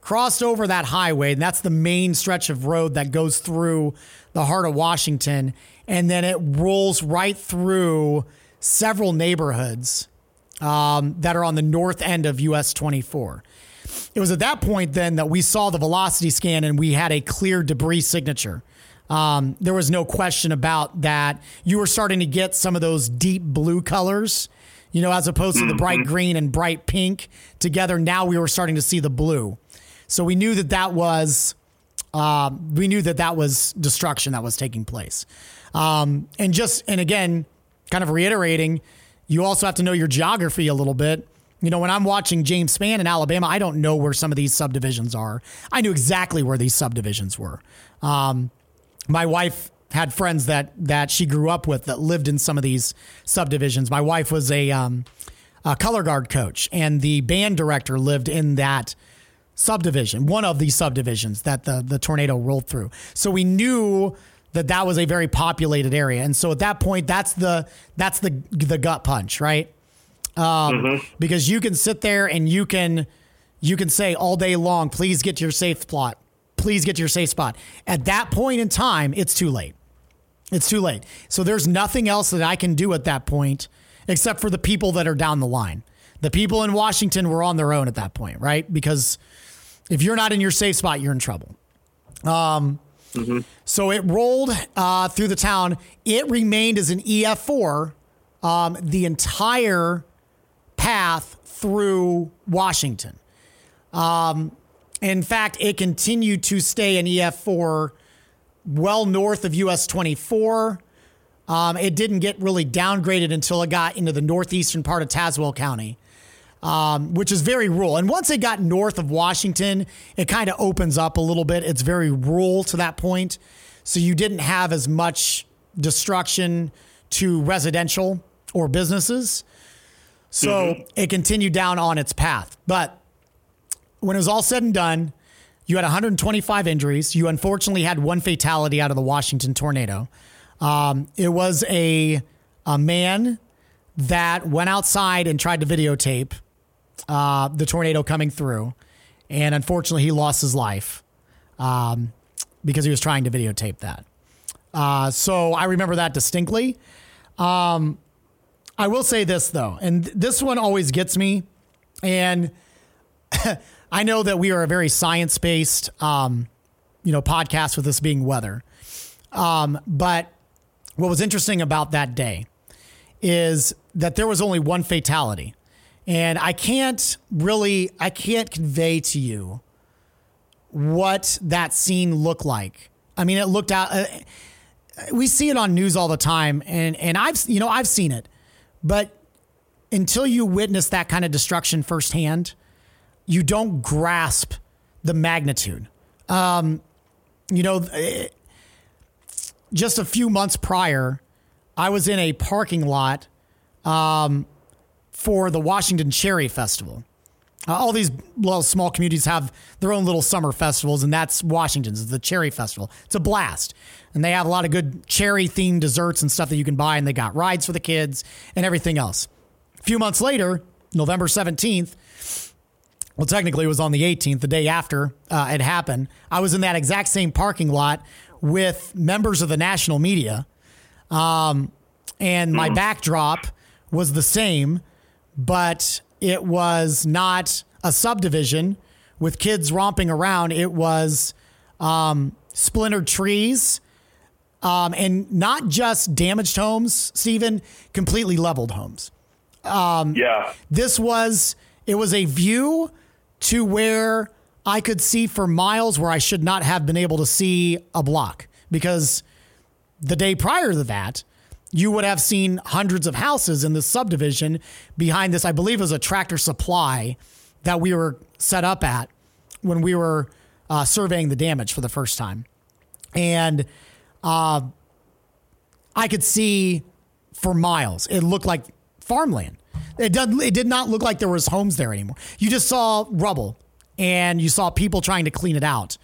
crossed over that highway. And that's the main stretch of road that goes through the heart of Washington. And then it rolls right through several neighborhoods, um, that are on the north end of U S twenty-four. It was at that point then that we saw the velocity scan and we had a clear debris signature. Um, there was no question about that. You were starting to get some of those deep blue colors, you know, as opposed to the bright green and bright pink together. Now we were starting to see the blue. So we knew that that was, uh, we knew that that was destruction that was taking place. Um, and just, and again, kind of reiterating, you also have to know your geography a little bit. You know, when I'm watching James Spann in Alabama, I don't know where some of these subdivisions are. I knew exactly where these subdivisions were. Um, my wife had friends that, that she grew up with that lived in some of these subdivisions. My wife was a, um, a color guard coach, and the band director lived in that subdivision, one of these subdivisions that the, the tornado rolled through. So we knew that that was a very populated area. And so at that point, that's the, that's the, the gut punch, right? Um, mm-hmm. Because you can sit there and you can, you can say all day long, please get to your safe spot. Please get to your safe spot. At that point in time, it's too late. It's too late. So there's nothing else that I can do at that point, except for the people that are down the line. The people in Washington were on their own at that point, right? Because if you're not in your safe spot, you're in trouble. Um, mm-hmm. So it rolled uh, through the town. It remained as an E F four um, the entire path through Washington. Um, in fact, it continued to stay in E F four well north of U S twenty-four. Um, it didn't get really downgraded until it got into the northeastern part of Tazewell County, um, which is very rural. And once it got north of Washington, it kind of opens up a little bit. It's very rural to that point. So you didn't have as much destruction to residential or businesses. So mm-hmm. it continued down on its path. But when it was all said and done, you had one hundred twenty-five injuries. You unfortunately had one fatality out of the Washington tornado. Um, it was a a man that went outside and tried to videotape uh, the tornado coming through. And unfortunately, he lost his life um, because he was trying to videotape that. Uh, so I remember that distinctly. Um, I will say this, though, and this one always gets me. And I know that we are a very science-based um, you know, podcast with this being weather. Um, but what was interesting about that day is that there was only one fatality. And I can't really, I can't convey to you what that scene looked like. I mean, it looked out, uh, we see it on news all the time. And, and I've, you know, I've seen it, but until you witness that kind of destruction firsthand, you don't grasp the magnitude. Um, you know, it, just a few months prior, I was in a parking lot, um, for the Washington Cherry Festival. Uh, all these little small communities have their own little summer festivals, and that's Washington's, the Cherry Festival. It's a blast. And they have a lot of good cherry-themed desserts and stuff that you can buy, and they got rides for the kids and everything else. A few months later, November seventeenth, well, technically it was on the eighteenth, the day after uh, it happened, I was in that exact same parking lot with members of the national media, um, and my mm. backdrop was the same, but it was not a subdivision with kids romping around. It was um, splintered trees um, and not just damaged homes, Steven, completely leveled homes. Um, yeah. This was, it was a view to where I could see for miles where I should not have been able to see a block, because the day prior to that, you would have seen hundreds of houses in this subdivision behind this. I believe it was a Tractor Supply that we were set up at when we were uh, surveying the damage for the first time. And uh, I could see for miles. It looked like farmland. It did, it did not look like there was homes there anymore. You just saw rubble and you saw people trying to clean it out.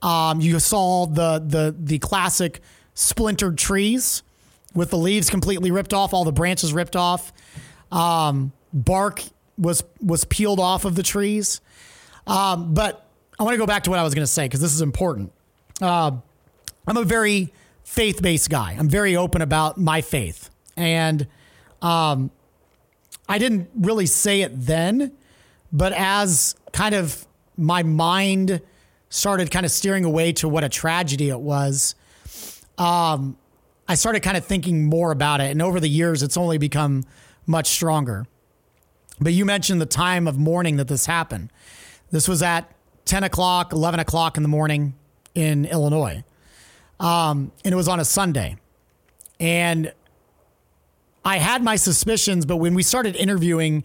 Um, you saw the, the, the classic splintered trees with the leaves completely ripped off, all the branches ripped off. Um, bark was was peeled off of the trees. Um, but I want to go back to what I was going to say, because this is important. Uh, I'm a very faith-based guy. I'm very open about my faith. And um, I didn't really say it then, but as kind of my mind started kind of steering away to what a tragedy it was, um, I started kind of thinking more about it. And over the years, it's only become much stronger. But you mentioned the time of morning that this happened. This was at ten o'clock, eleven o'clock in the morning in Illinois. Um, and it was on a Sunday. And I had my suspicions, but when we started interviewing,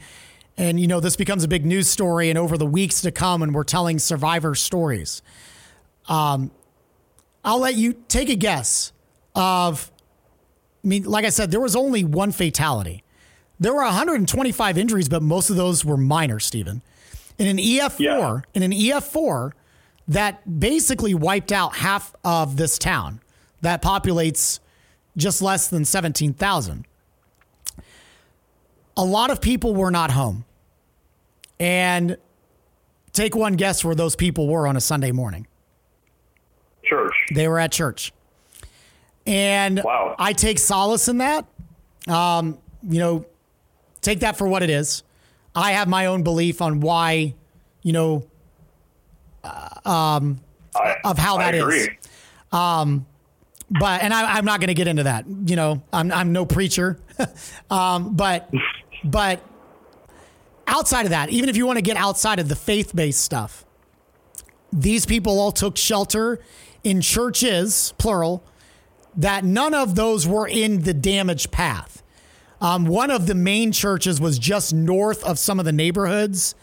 and, you know, this becomes a big news story, and over the weeks to come, and we're telling survivor stories, um, I'll let you take a guess of, I mean, like I said, there was only one fatality. There were one hundred twenty-five injuries, but most of those were minor, Steven. In an E F four, yeah. in an E F four that basically wiped out half of this town that populates just less than seventeen thousand. A lot of people were not home. And take one guess where those people were on a Sunday morning. Church. They were at church. And wow. I take solace in that. Um, you know, take that for what it is. I have my own belief on why, you know, uh, um, I, of how I that agree. is. Um, but, and I, I'm not going to get into that, you know, I'm, I'm no preacher. um, but, but outside of that, even if you want to get outside of the faith-based stuff, these people all took shelter in churches, plural, that none of those were in the damage path. Um, one of the main churches was just north of some of the neighborhoods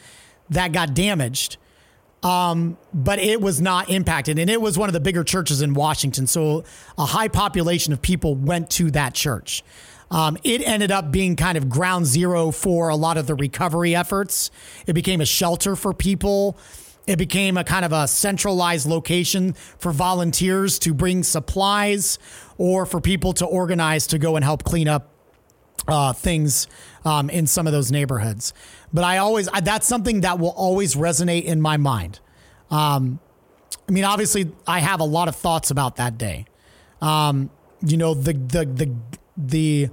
that got damaged, um, but it was not impacted. And it was one of the bigger churches in Washington, so a high population of people went to that church. Um, it ended up being kind of ground zero for a lot of the recovery efforts. It became a shelter for people. It became a kind of a centralized location for volunteers to bring supplies or for people to organize to go and help clean up uh, things um, in some of those neighborhoods. But I always, I, that's something that will always resonate in my mind. Um, I mean, obviously, I have a lot of thoughts about that day. Um, you know, the the the the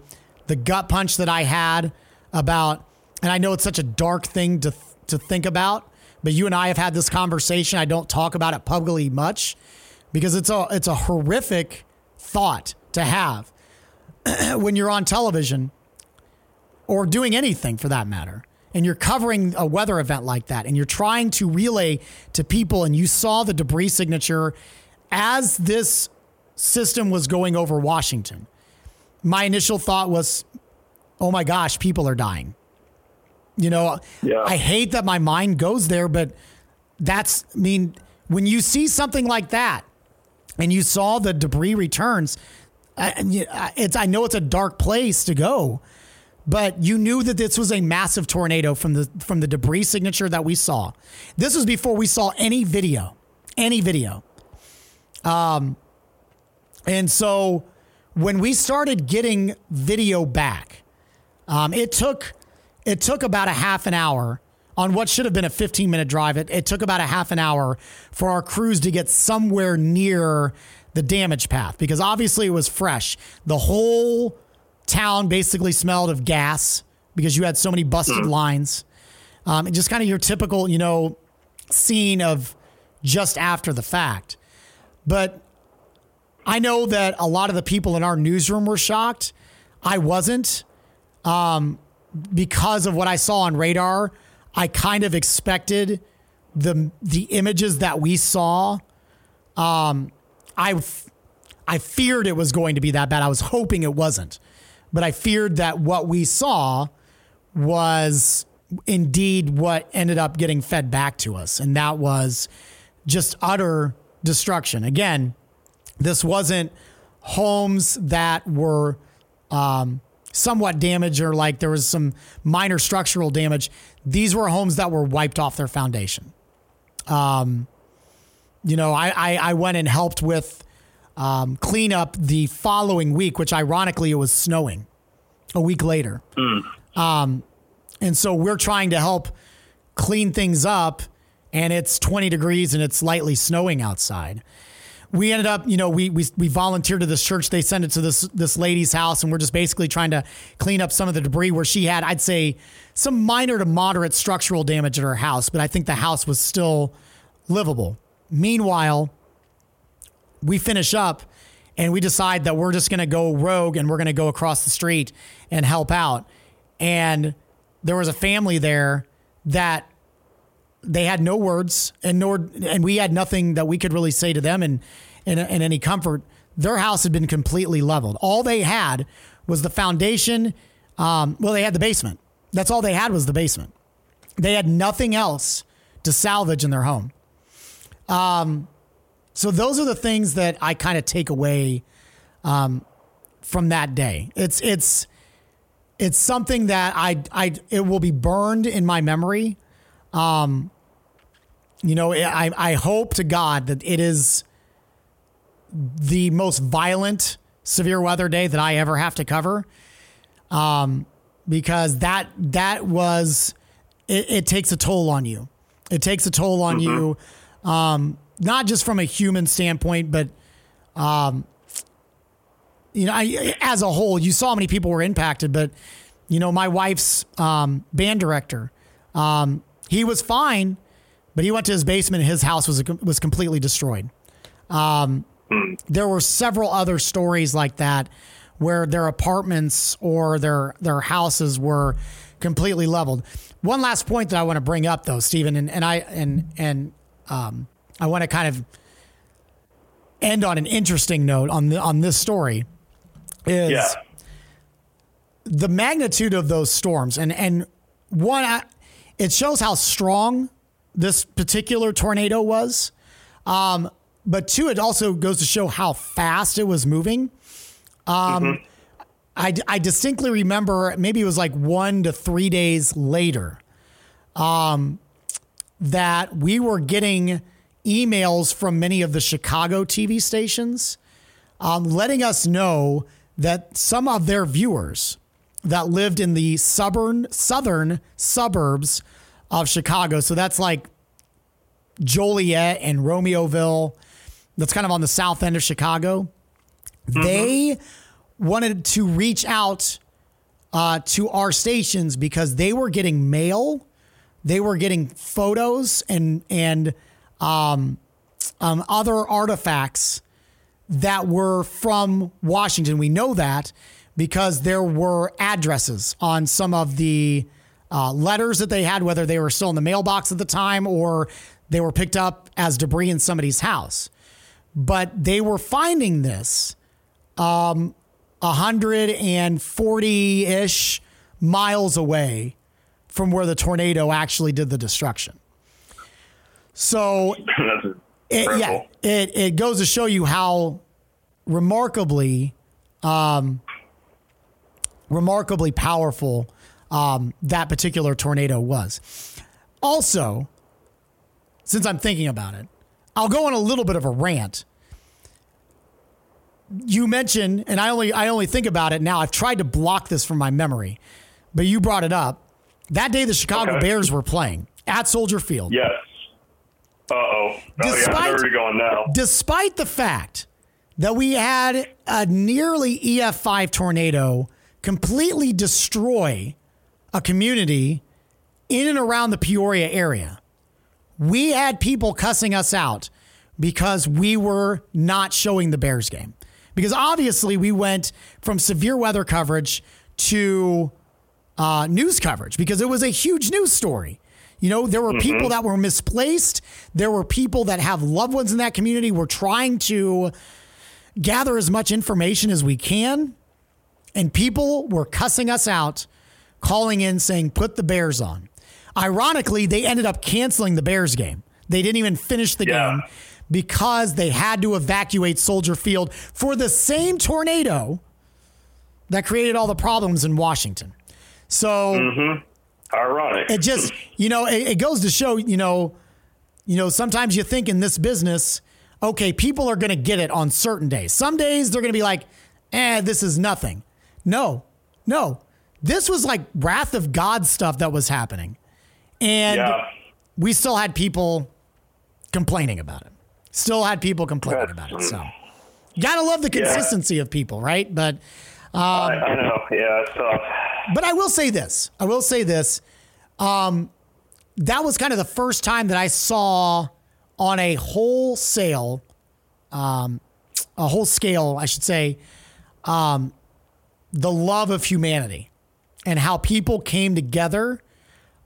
the gut punch that I had about, and I know it's such a dark thing to to think about. But you and I have had this conversation. I don't talk about it publicly much because it's a it's a horrific thought to have when you're on television or doing anything for that matter. And you're covering a weather event like that and you're trying to relay to people, and you saw the debris signature as this system was going over Washington. My initial thought was, oh my gosh, people are dying. You know, yeah. I hate that my mind goes there, but that's, I mean, when you see something like that and you saw the debris returns, I, it's, I know it's a dark place to go, but you knew that this was a massive tornado from the, from the debris signature that we saw. This was before we saw any video, any video. Um, and so when we started getting video back, um, it took... It took about a half an hour on what should have been a fifteen minute drive. It, it took about a half an hour for our crews to get somewhere near the damage path because obviously it was fresh. The whole town basically smelled of gas because you had so many busted lines. Um, and just kind of your typical, you know, scene of just after the fact. But I know that a lot of the people in our newsroom were shocked. I wasn't. Um, Because of what I saw on radar, I kind of expected the the images that we saw. Um, I f- I feared it was going to be that bad. I was hoping it wasn't, but I feared that what we saw was indeed what ended up getting fed back to us, and that was just utter destruction. Again, this wasn't homes that were Um, somewhat damage, or like there was some minor structural damage. These were homes that were wiped off their foundation. Um, you know, I, I, I went and helped with um, cleanup the following week, which ironically it was snowing a week later. Mm. Um, and so we're trying to help clean things up, and it's twenty degrees and it's lightly snowing outside. We ended up, you know, we we we volunteered to this church. They sent it to this this lady's house, and we're just basically trying to clean up some of the debris where she had, I'd say, some minor to moderate structural damage at her house, but I think the house was still livable. Meanwhile, we finish up, and we decide that we're just going to go rogue, and we're going to go across the street and help out. And there was a family there that they had no words, and nor and we had nothing that we could really say to them in, in, in any comfort. Their house had been completely leveled. All they had was the foundation. Um, well, they had the basement. That's all they had was the basement. They had nothing else to salvage in their home. Um, so those are the things that I kind of take away um, from that day. It's it's it's something that I I it will be burned in my memory. Um, you know, I, I hope to God that it is the most violent severe weather day that I ever have to cover. Um, because that, that was, it, it takes a toll on you. It takes a toll on mm-hmm. you. Um, not just from a human standpoint, but, um, you know, I, as a whole, you saw how many people were impacted, but you know, my wife's, um, band director, um, he was fine, but he went to his basement and his house was was completely destroyed. Um, there were several other stories like that where their apartments or their their houses were completely leveled. One last point that I want to bring up, though, Stephen, and, and I and and um, I want to kind of end on an interesting note on the, on this story is yeah. the magnitude of those storms and and one. I, It shows how strong this particular tornado was. Um, but two, it also goes to show how fast it was moving. Um, mm-hmm. I, I distinctly remember maybe it was like one to three days later um, that we were getting emails from many of the Chicago T V stations um, letting us know that some of their viewers that lived in the southern, southern suburbs of Chicago. So that's like Joliet and Romeoville. That's kind of on the south end of Chicago. Mm-hmm. They wanted to reach out uh, to our stations because they were getting mail. They were getting photos and, and um, um, other artifacts that were from Washington. We know that because there were addresses on some of the uh, letters that they had, whether they were still in the mailbox at the time or they were picked up as debris in somebody's house. But they were finding this um, one hundred forty-ish miles away from where the tornado actually did the destruction. So it, yeah, it, it goes to show you how remarkably, um, remarkably powerful um, that particular tornado was. Also, since I'm thinking about it, I'll go on a little bit of a rant. You mentioned, and I only I only think about it now. I've tried to block this from my memory, but you brought it up. That day the Chicago okay. Bears were playing at Soldier Field. Yes. Uh-oh. Despite, oh, yeah, where are we going now? Despite the fact that we had a nearly E F five tornado completely destroy a community in and around the Peoria area, we had people cussing us out because we were not showing the Bears game. Because obviously we went from severe weather coverage to uh, news coverage because it was a huge news story. You know, there were mm-hmm. people that were misplaced. There were people that have loved ones in that community. We're trying to gather as much information as we can. And people were cussing us out, calling in saying, put the Bears on. Ironically, they ended up canceling the Bears game. They didn't even finish the yeah. game because they had to evacuate Soldier Field for the same tornado that created all the problems in Washington. So mm-hmm. ironic. It just, you know, it, it goes to show, you know, you know, sometimes you think in this business, okay, people are going to get it on certain days. Some days they're going to be like, eh, this is nothing. No, no. This was like wrath of God stuff that was happening. And yeah. we still had people complaining about it. Still had people complaining That's, about it. So gotta love the consistency yeah. of people, right? But um, I, I know, yeah, it's tough. But I will say this. I will say this. Um, that was kind of the first time that I saw on a wholesale, um, a whole scale, I should say, um, the love of humanity and how people came together.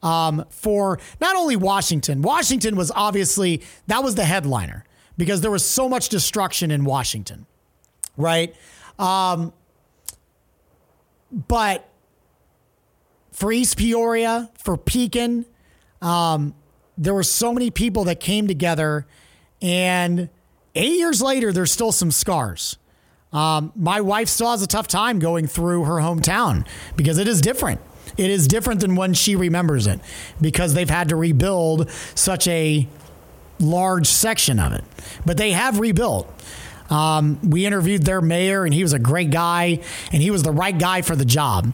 Um, for not only Washington, Washington was obviously, that was the headliner because there was so much destruction in Washington, right? Um, but for East Peoria, for Pekin, um, there were so many people that came together, and eight years later, there's still some scars. Um, my wife still has a tough time going through her hometown because it is different. It is different than when she remembers it because they've had to rebuild such a large section of it. But they have rebuilt. Um, we interviewed their mayor, and he was a great guy, and he was the right guy for the job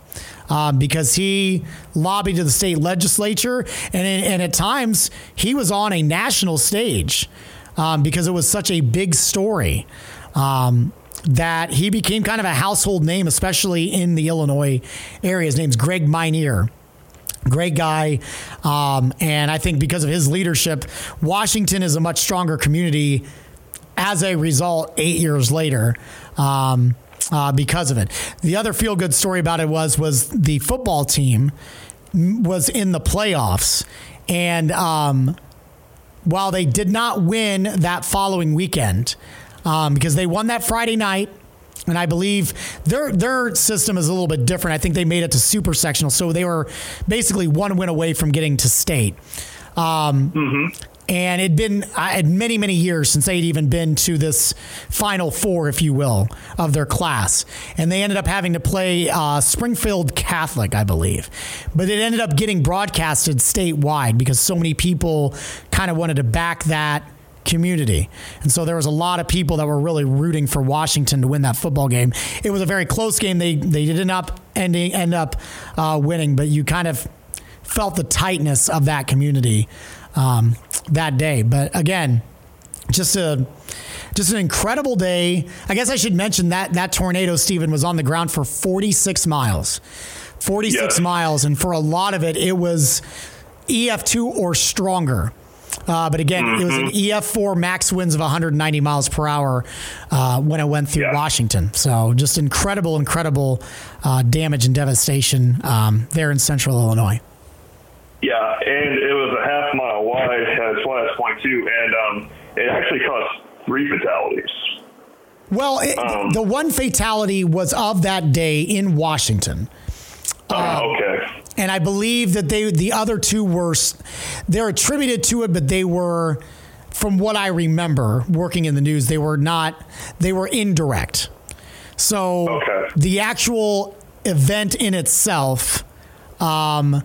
uh, because he lobbied to the state legislature. And, and at times, he was on a national stage um, because it was such a big story um that he became kind of a household name, especially in the Illinois area. His name's Greg Minear. Great guy. Um, and I think because of his leadership, Washington is a much stronger community as a result eight years later um, uh, because of it. The other feel-good story about it was, was the football team was in the playoffs. And um, while they did not win that following weekend, Um, because they won that Friday night, and I believe their their system is a little bit different. I think they made it to super sectional, so they were basically one win away from getting to state. Um, mm-hmm. And it'd been uh, many, many years since they'd even been to this Final Four, if you will, of their class. And they ended up having to play uh, Springfield Catholic, I believe. But it ended up getting broadcasted statewide because so many people kind of wanted to back that community. And so there was a lot of people that were really rooting for Washington to win that football game. It was a very close game. They they did not end, end up uh, winning, but you kind of felt the tightness of that community um, that day. But again, just a just an incredible day. I guess I should mention that that tornado, Steven, was on the ground for forty-six miles. forty-six yeah. miles, and for a lot of it, it was E F two or stronger. Uh, but again, mm-hmm. it was an E F four max winds of one hundred ninety miles per hour uh, when it went through yeah. Washington. So just incredible, incredible uh, damage and devastation um, there in central Illinois. Yeah, and it was a half mile wide at its last point, too. And um, it actually caused three fatalities. Well, it, um, the one fatality was of that day in Washington. Uh, okay. And I believe that they, the other two were, they're attributed to it, but they were, from what I remember working in the news, they were not, they were indirect. So okay. the actual event in itself um,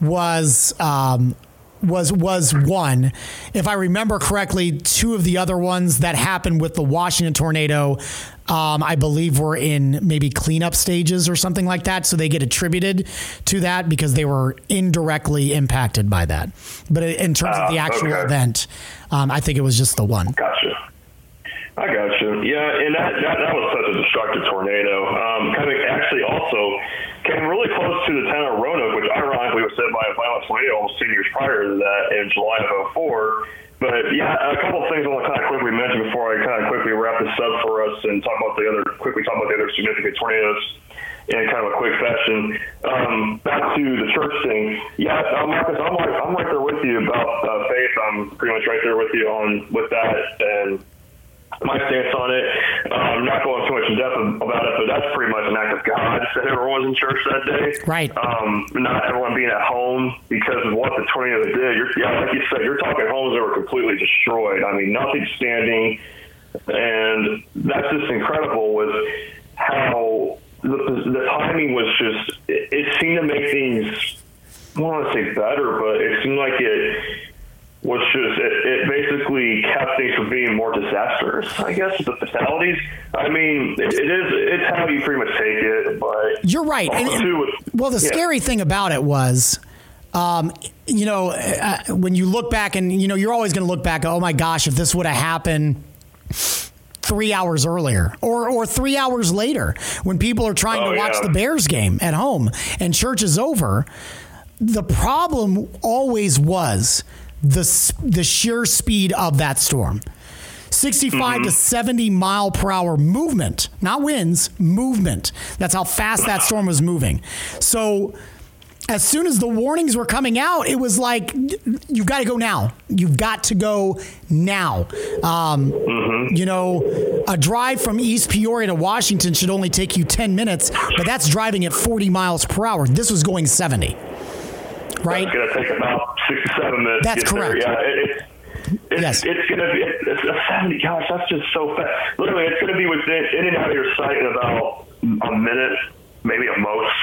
was, um, was, was one. If I remember correctly, two of the other ones that happened with the Washington tornado, Um, I believe we're in maybe cleanup stages or something like that. So they get attributed to that because they were indirectly impacted by that. But in terms uh, of the actual okay. event, um, I think it was just the one. Gotcha. I gotcha. Yeah, and that, that, that was such a destructive tornado. Um, kind of actually also came really close to the town of Roanoke, which ironically was hit by a violent tornado almost two years prior to that in July of oh four. But yeah, a couple of things I want to kind of quickly mention before I kind of quickly wrap this up for us and talk about the other quickly talk about the other significant tornadoes in kind of a quick fashion. Um, back to the church thing, yeah, uh, Marcus, I'm like I'm right there with you about uh, faith. I'm pretty much right there with you on with that and my stance on it. Uh, I'm not going too much in depth about it, but that's pretty much an act of God that everyone was in church that day. Right. Um, not everyone being at home because of what the tornado did. You're, yeah, like you said, you're talking homes that were completely destroyed. I mean, nothing standing. And that's just incredible with how the, the timing was just, it, it seemed to make things, I don't want to say better, but it seemed like it was just, it, it basically kept things from being more disastrous, I guess, the fatalities. I mean, it, it is, it's how you pretty much take it, but. You're right. And, and, well, the yeah. scary thing about it was, um, you know, uh, when you look back and, you know, you're always going to look back, oh my gosh, if this would have happened three hours earlier or, or three hours later when people are trying oh, to watch yeah. the Bears game at home and church is over, the problem always was the the sheer speed of that storm. sixty-five mm-hmm. to seventy mile per hour movement, not winds, movement. That's how fast that storm was moving. So as soon as the warnings were coming out, it was like, you've got to go now. You've got to go now. Um, mm-hmm. You know, a drive from East Peoria to Washington should only take you ten minutes, but that's driving at forty miles per hour. This was going seventy. Right. It's going to take about six to seven minutes. That's correct. Yeah, it, it, it, yes. It's going to be it, it's a seventy. Gosh, that's just so fast. Literally, it's going to be within in and out of your sight in about a minute, maybe at most.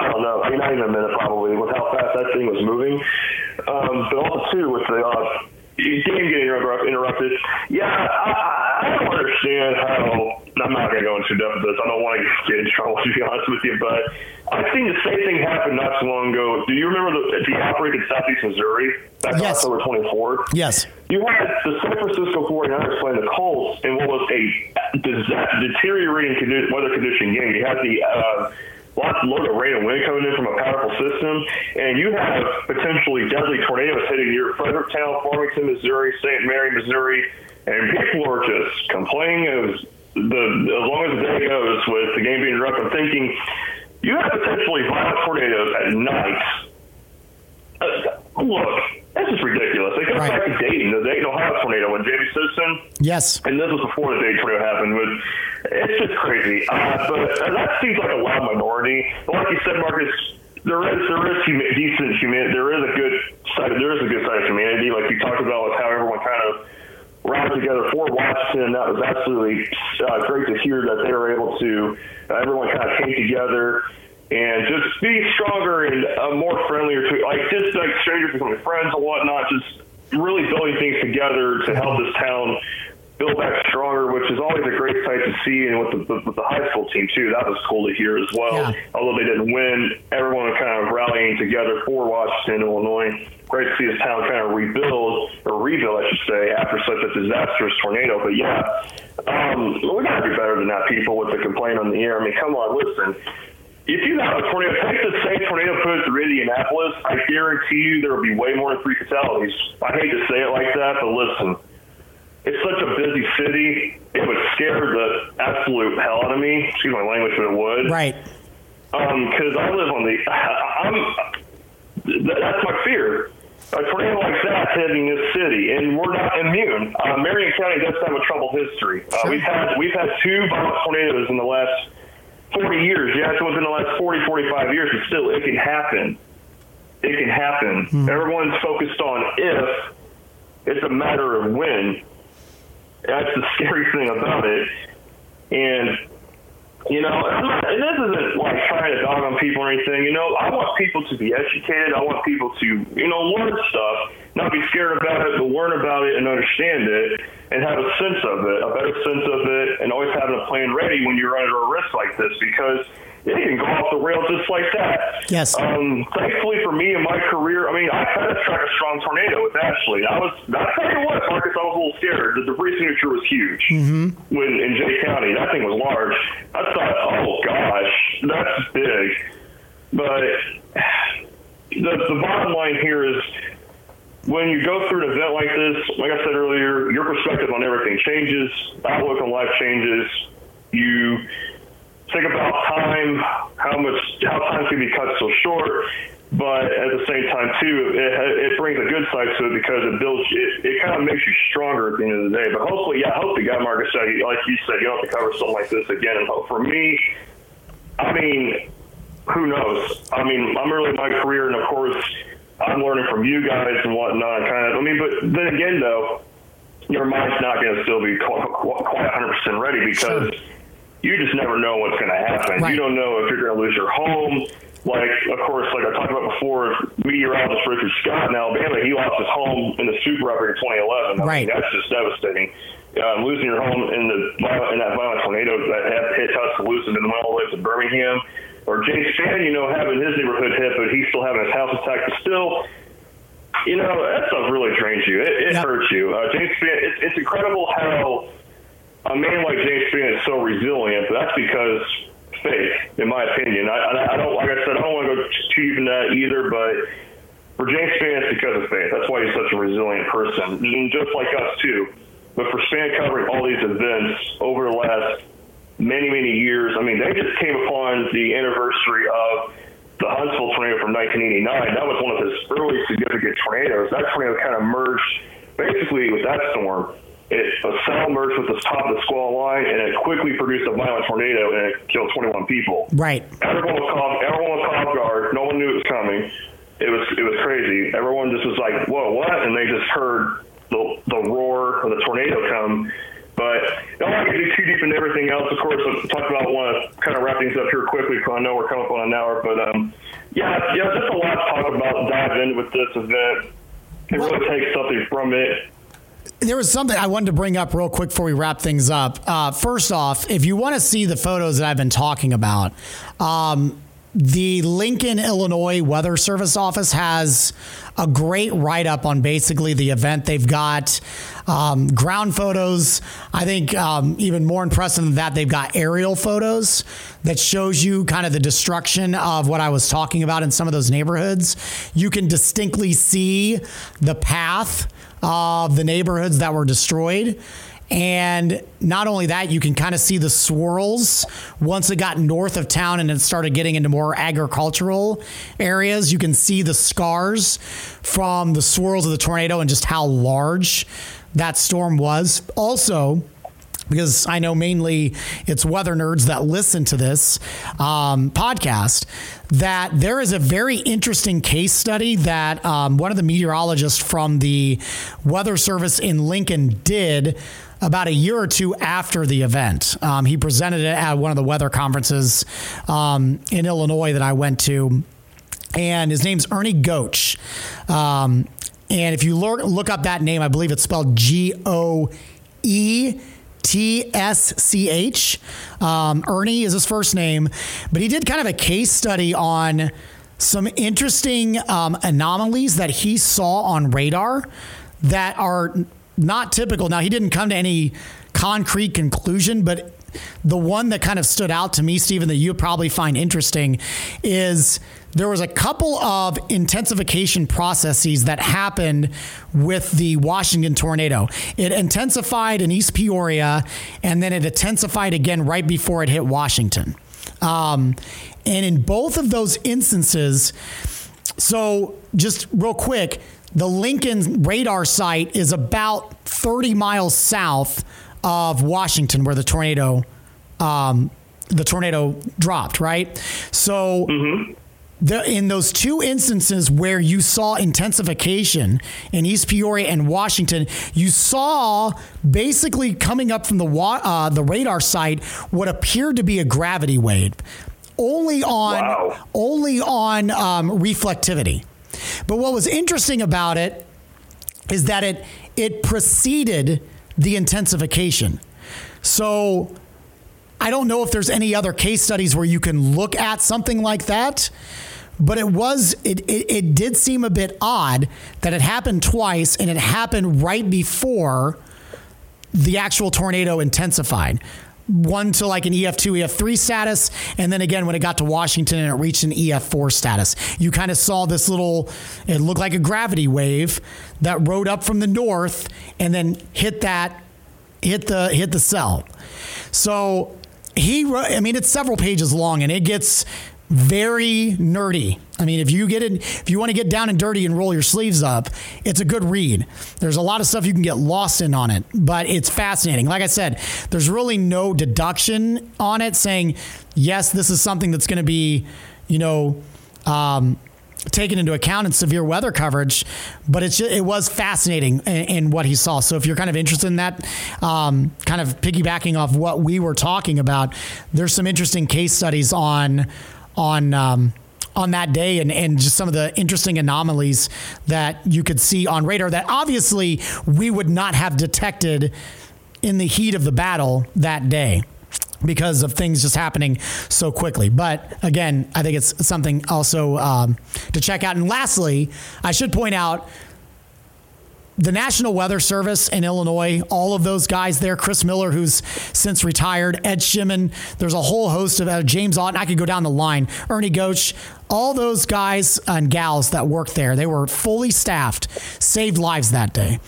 I don't know. I mean, not even a minute probably with how fast that thing was moving. Um, but also too with the uh, game getting interrupted. Yeah, I, I don't understand how. I'm not going to go into depth of this. I don't want to get in trouble, to be honest with you, but I've seen the same thing happen not so long ago. Do you remember the, the outbreak in Southeast Missouri back yes. on October twenty-fourth? Yes. You had the San Francisco forty-niners playing the Colts in what was a deteriorating condition, weather condition game. You had the uh, lots of load of rain and wind coming in from a powerful system, and you have potentially deadly tornadoes hitting your Fredericktown, Farmington, Missouri, Saint Mary, Missouri, and people are just complaining of the as long as the day goes with the game being interrupted, I'm thinking you have potentially violent tornadoes at night. Uh, look, that's just ridiculous. They could right. back to Dayton, the Dayton, Ohio tornado when Jamie Simpson. Yes. And this was before the Dayton tornado happened, but it's just crazy. Uh, but and that seems like a loud minority. But like you said, Marcus, There is there is humi- decent humidity. There is a good side. There is a good side of humanity. Like you talked about, with how everyone kind of round together for Washington. That was absolutely uh, great to hear that they were able to. Uh, everyone kind of came together and just be stronger and uh, more friendlier to like just like strangers becoming friends and whatnot. Just really building things together to help this town build back stronger, which is always a great sight to see. And with the, with the high school team, too, that was cool to hear as well. Yeah. Although they didn't win, everyone kind of rallying together for Washington, Illinois. Great to see this town kind of rebuild, or rebuild, I should say, after such a disastrous tornado. But, yeah, um, we got to do better than that, people, with the complaint on the air. I mean, come on, listen. If you have a tornado, take the same tornado put it through Indianapolis, I guarantee you there will be way more than three fatalities. I hate to say it like that, but listen. It's such a busy city. It would scare the absolute hell out of me. Excuse my language, but it would. Right. Um, because I live on the. I, I'm. That's my fear. A tornado like that hitting this city, and we're not immune. Uh, Marion County does have a troubled history. Uh, sure. We've had we've had two violent tornadoes in the last forty years. Yeah, it's within the last forty, forty-five years, but still, it can happen. It can happen. Mm. Everyone's focused on if. It's a matter of when. That's the scary thing about it. And, you know, and this isn't like trying to dog on people or anything. You know, I want people to be educated. I want people to, you know, learn stuff, not be scared about it, but learn about it and understand it and have a sense of it, a better sense of it, and always having a plan ready when you're under a risk like this because it can go off the rails just like that. Yes. Um, thankfully for me in my career, I mean, I kind of track a strong tornado with Ashley. I was, I tell you what, Marcus, I was a little scared. The debris signature was huge mm-hmm. when in Jay County. That thing was large. I thought, oh, gosh, that's big. But the, the bottom line here is when you go through an event like this, like I said earlier, your perspective on everything changes. Outlook on life changes. You... think about time, how much, how time can be cut so short, but at the same time too, it, it brings a good side to it because it builds, it, it kind of makes you stronger at the end of the day. But hopefully, yeah, I hope to God, Marcus, like you said, you don't have to cover something like this again. And for me, I mean, who knows? I mean, I'm early in my career, and of course, I'm learning from you guys and whatnot. Kind of, I mean, but then again, though, your mind's not going to still be quite one hundred percent ready because. Sure. You just never know what's going to happen. Right. You don't know if you're going to lose your home. Like, of course, like I talked about before, meteorologist Richard Scott in Alabama, he lost his home in the Super Bowl in twenty eleven. I right. mean, that's just devastating. Um, losing your home in the in that violent tornado that hit us, losing it all the way to Birmingham. Or James Spann, you know, having his neighborhood hit, but he's still having his house attacked. But still, you know, that stuff really drains you. It, it yep. hurts you. Uh, James Spann, it, it's incredible how... A man like James Spann is so resilient, but that's because faith, in my opinion. I, I don't, like I said, I don't want to go cheap in that either, but for James Spann, it's because of faith. That's why he's such a resilient person, and just like us too. But for Spann covering all these events over the last many, many years, I mean, they just came upon the anniversary of the Huntsville tornado from nineteen eighty-nine. That was one of his early significant tornadoes. That tornado kind of merged basically with that storm. It, a cell merged with the top of the squall line, and it quickly produced a violent tornado, and it killed twenty-one people. Right. Everyone was caught, everyone was caught off guard. No one knew it was coming. It was it was crazy. Everyone just was like, whoa, what? And they just heard the the roar of the tornado come. But I don't want to get too deep into everything else. Of course, I talked about I want to kind of wrap things up here quickly because I know we're coming up on an hour. But, um, yeah, yeah, just a lot to talk about, dive in with this event. It really takes something from it. There was something I wanted to bring up real quick before we wrap things up. Uh, first off, if you want to see the photos that I've been talking about, um, the Lincoln, Illinois Weather Service office has a great write-up on basically the event. They've got um, ground photos. I think um, even more impressive than that, they've got aerial photos that shows you kind of the destruction of what I was talking about in some of those neighborhoods. You can distinctly see the path of the neighborhoods that were destroyed. And not only that, you can kind of see the swirls once it got north of town and it started getting into more agricultural areas. You can see the scars from the swirls of the tornado and just how large that storm was. Also, because I know mainly it's weather nerds that listen to this um, podcast, that there is a very interesting case study that um, one of the meteorologists from the Weather Service in Lincoln did about a year or two after the event. Um, he presented it at one of the weather conferences um, in Illinois that I went to, and his name's Ernie Goetsch. Um, and if you look, look up that name, I believe it's spelled G O E T S C H. Um, Ernie is his first name, but he did kind of a case study on some interesting um, anomalies that he saw on radar that are not typical. Now, he didn't come to any concrete conclusion, but the one that kind of stood out to me, Steven, that you'll probably find interesting is there was a couple of intensification processes that happened with the Washington tornado. It intensified in East Peoria, and then it intensified again right before it hit Washington. Um, and in both of those instances, so just real quick, the Lincoln radar site is about thirty miles south of Washington, where the tornado, um, the tornado dropped, right? So mm-hmm. the, in those two instances where you saw intensification in East Peoria and Washington, you saw basically coming up from the wa- uh, the radar site what appeared to be a gravity wave, only on wow. only on um, reflectivity. But what was interesting about it is that it it preceded the intensification. So I don't know if there's any other case studies where you can look at something like that, but it was, it, it, it did seem a bit odd that it happened twice and it happened right before the actual tornado intensified. One to like an E F two, E F three status, and then again when it got to Washington and it reached an E F four status. You kind of saw this little, it looked like a gravity wave that rode up from the north and then hit that, hit the hit the cell. So he, I mean, it's several pages long and it gets very nerdy. I mean, if you get it, if you want to get down and dirty and roll your sleeves up, it's a good read. There's a lot of stuff you can get lost in on it, but it's fascinating. Like I said, there's really no deduction on it saying, yes, this is something that's going to be, you know, um, taken into account in severe weather coverage, but it's just, it was fascinating in, in what he saw. So if you're kind of interested in that, um, kind of piggybacking off what we were talking about, there's some interesting case studies on, on, um, on that day and, and just some of the interesting anomalies that you could see on radar that obviously we would not have detected in the heat of the battle that day because of things just happening so quickly. But again, I think it's something also um, to check out. And lastly, I should point out the National Weather Service in Illinois, all of those guys there, Chris Miller, who's since retired, Ed Schimman, there's a whole host of uh, James Ott, and I could go down the line, Ernie Goetsch, all those guys and gals that worked there, they were fully staffed, saved lives that day.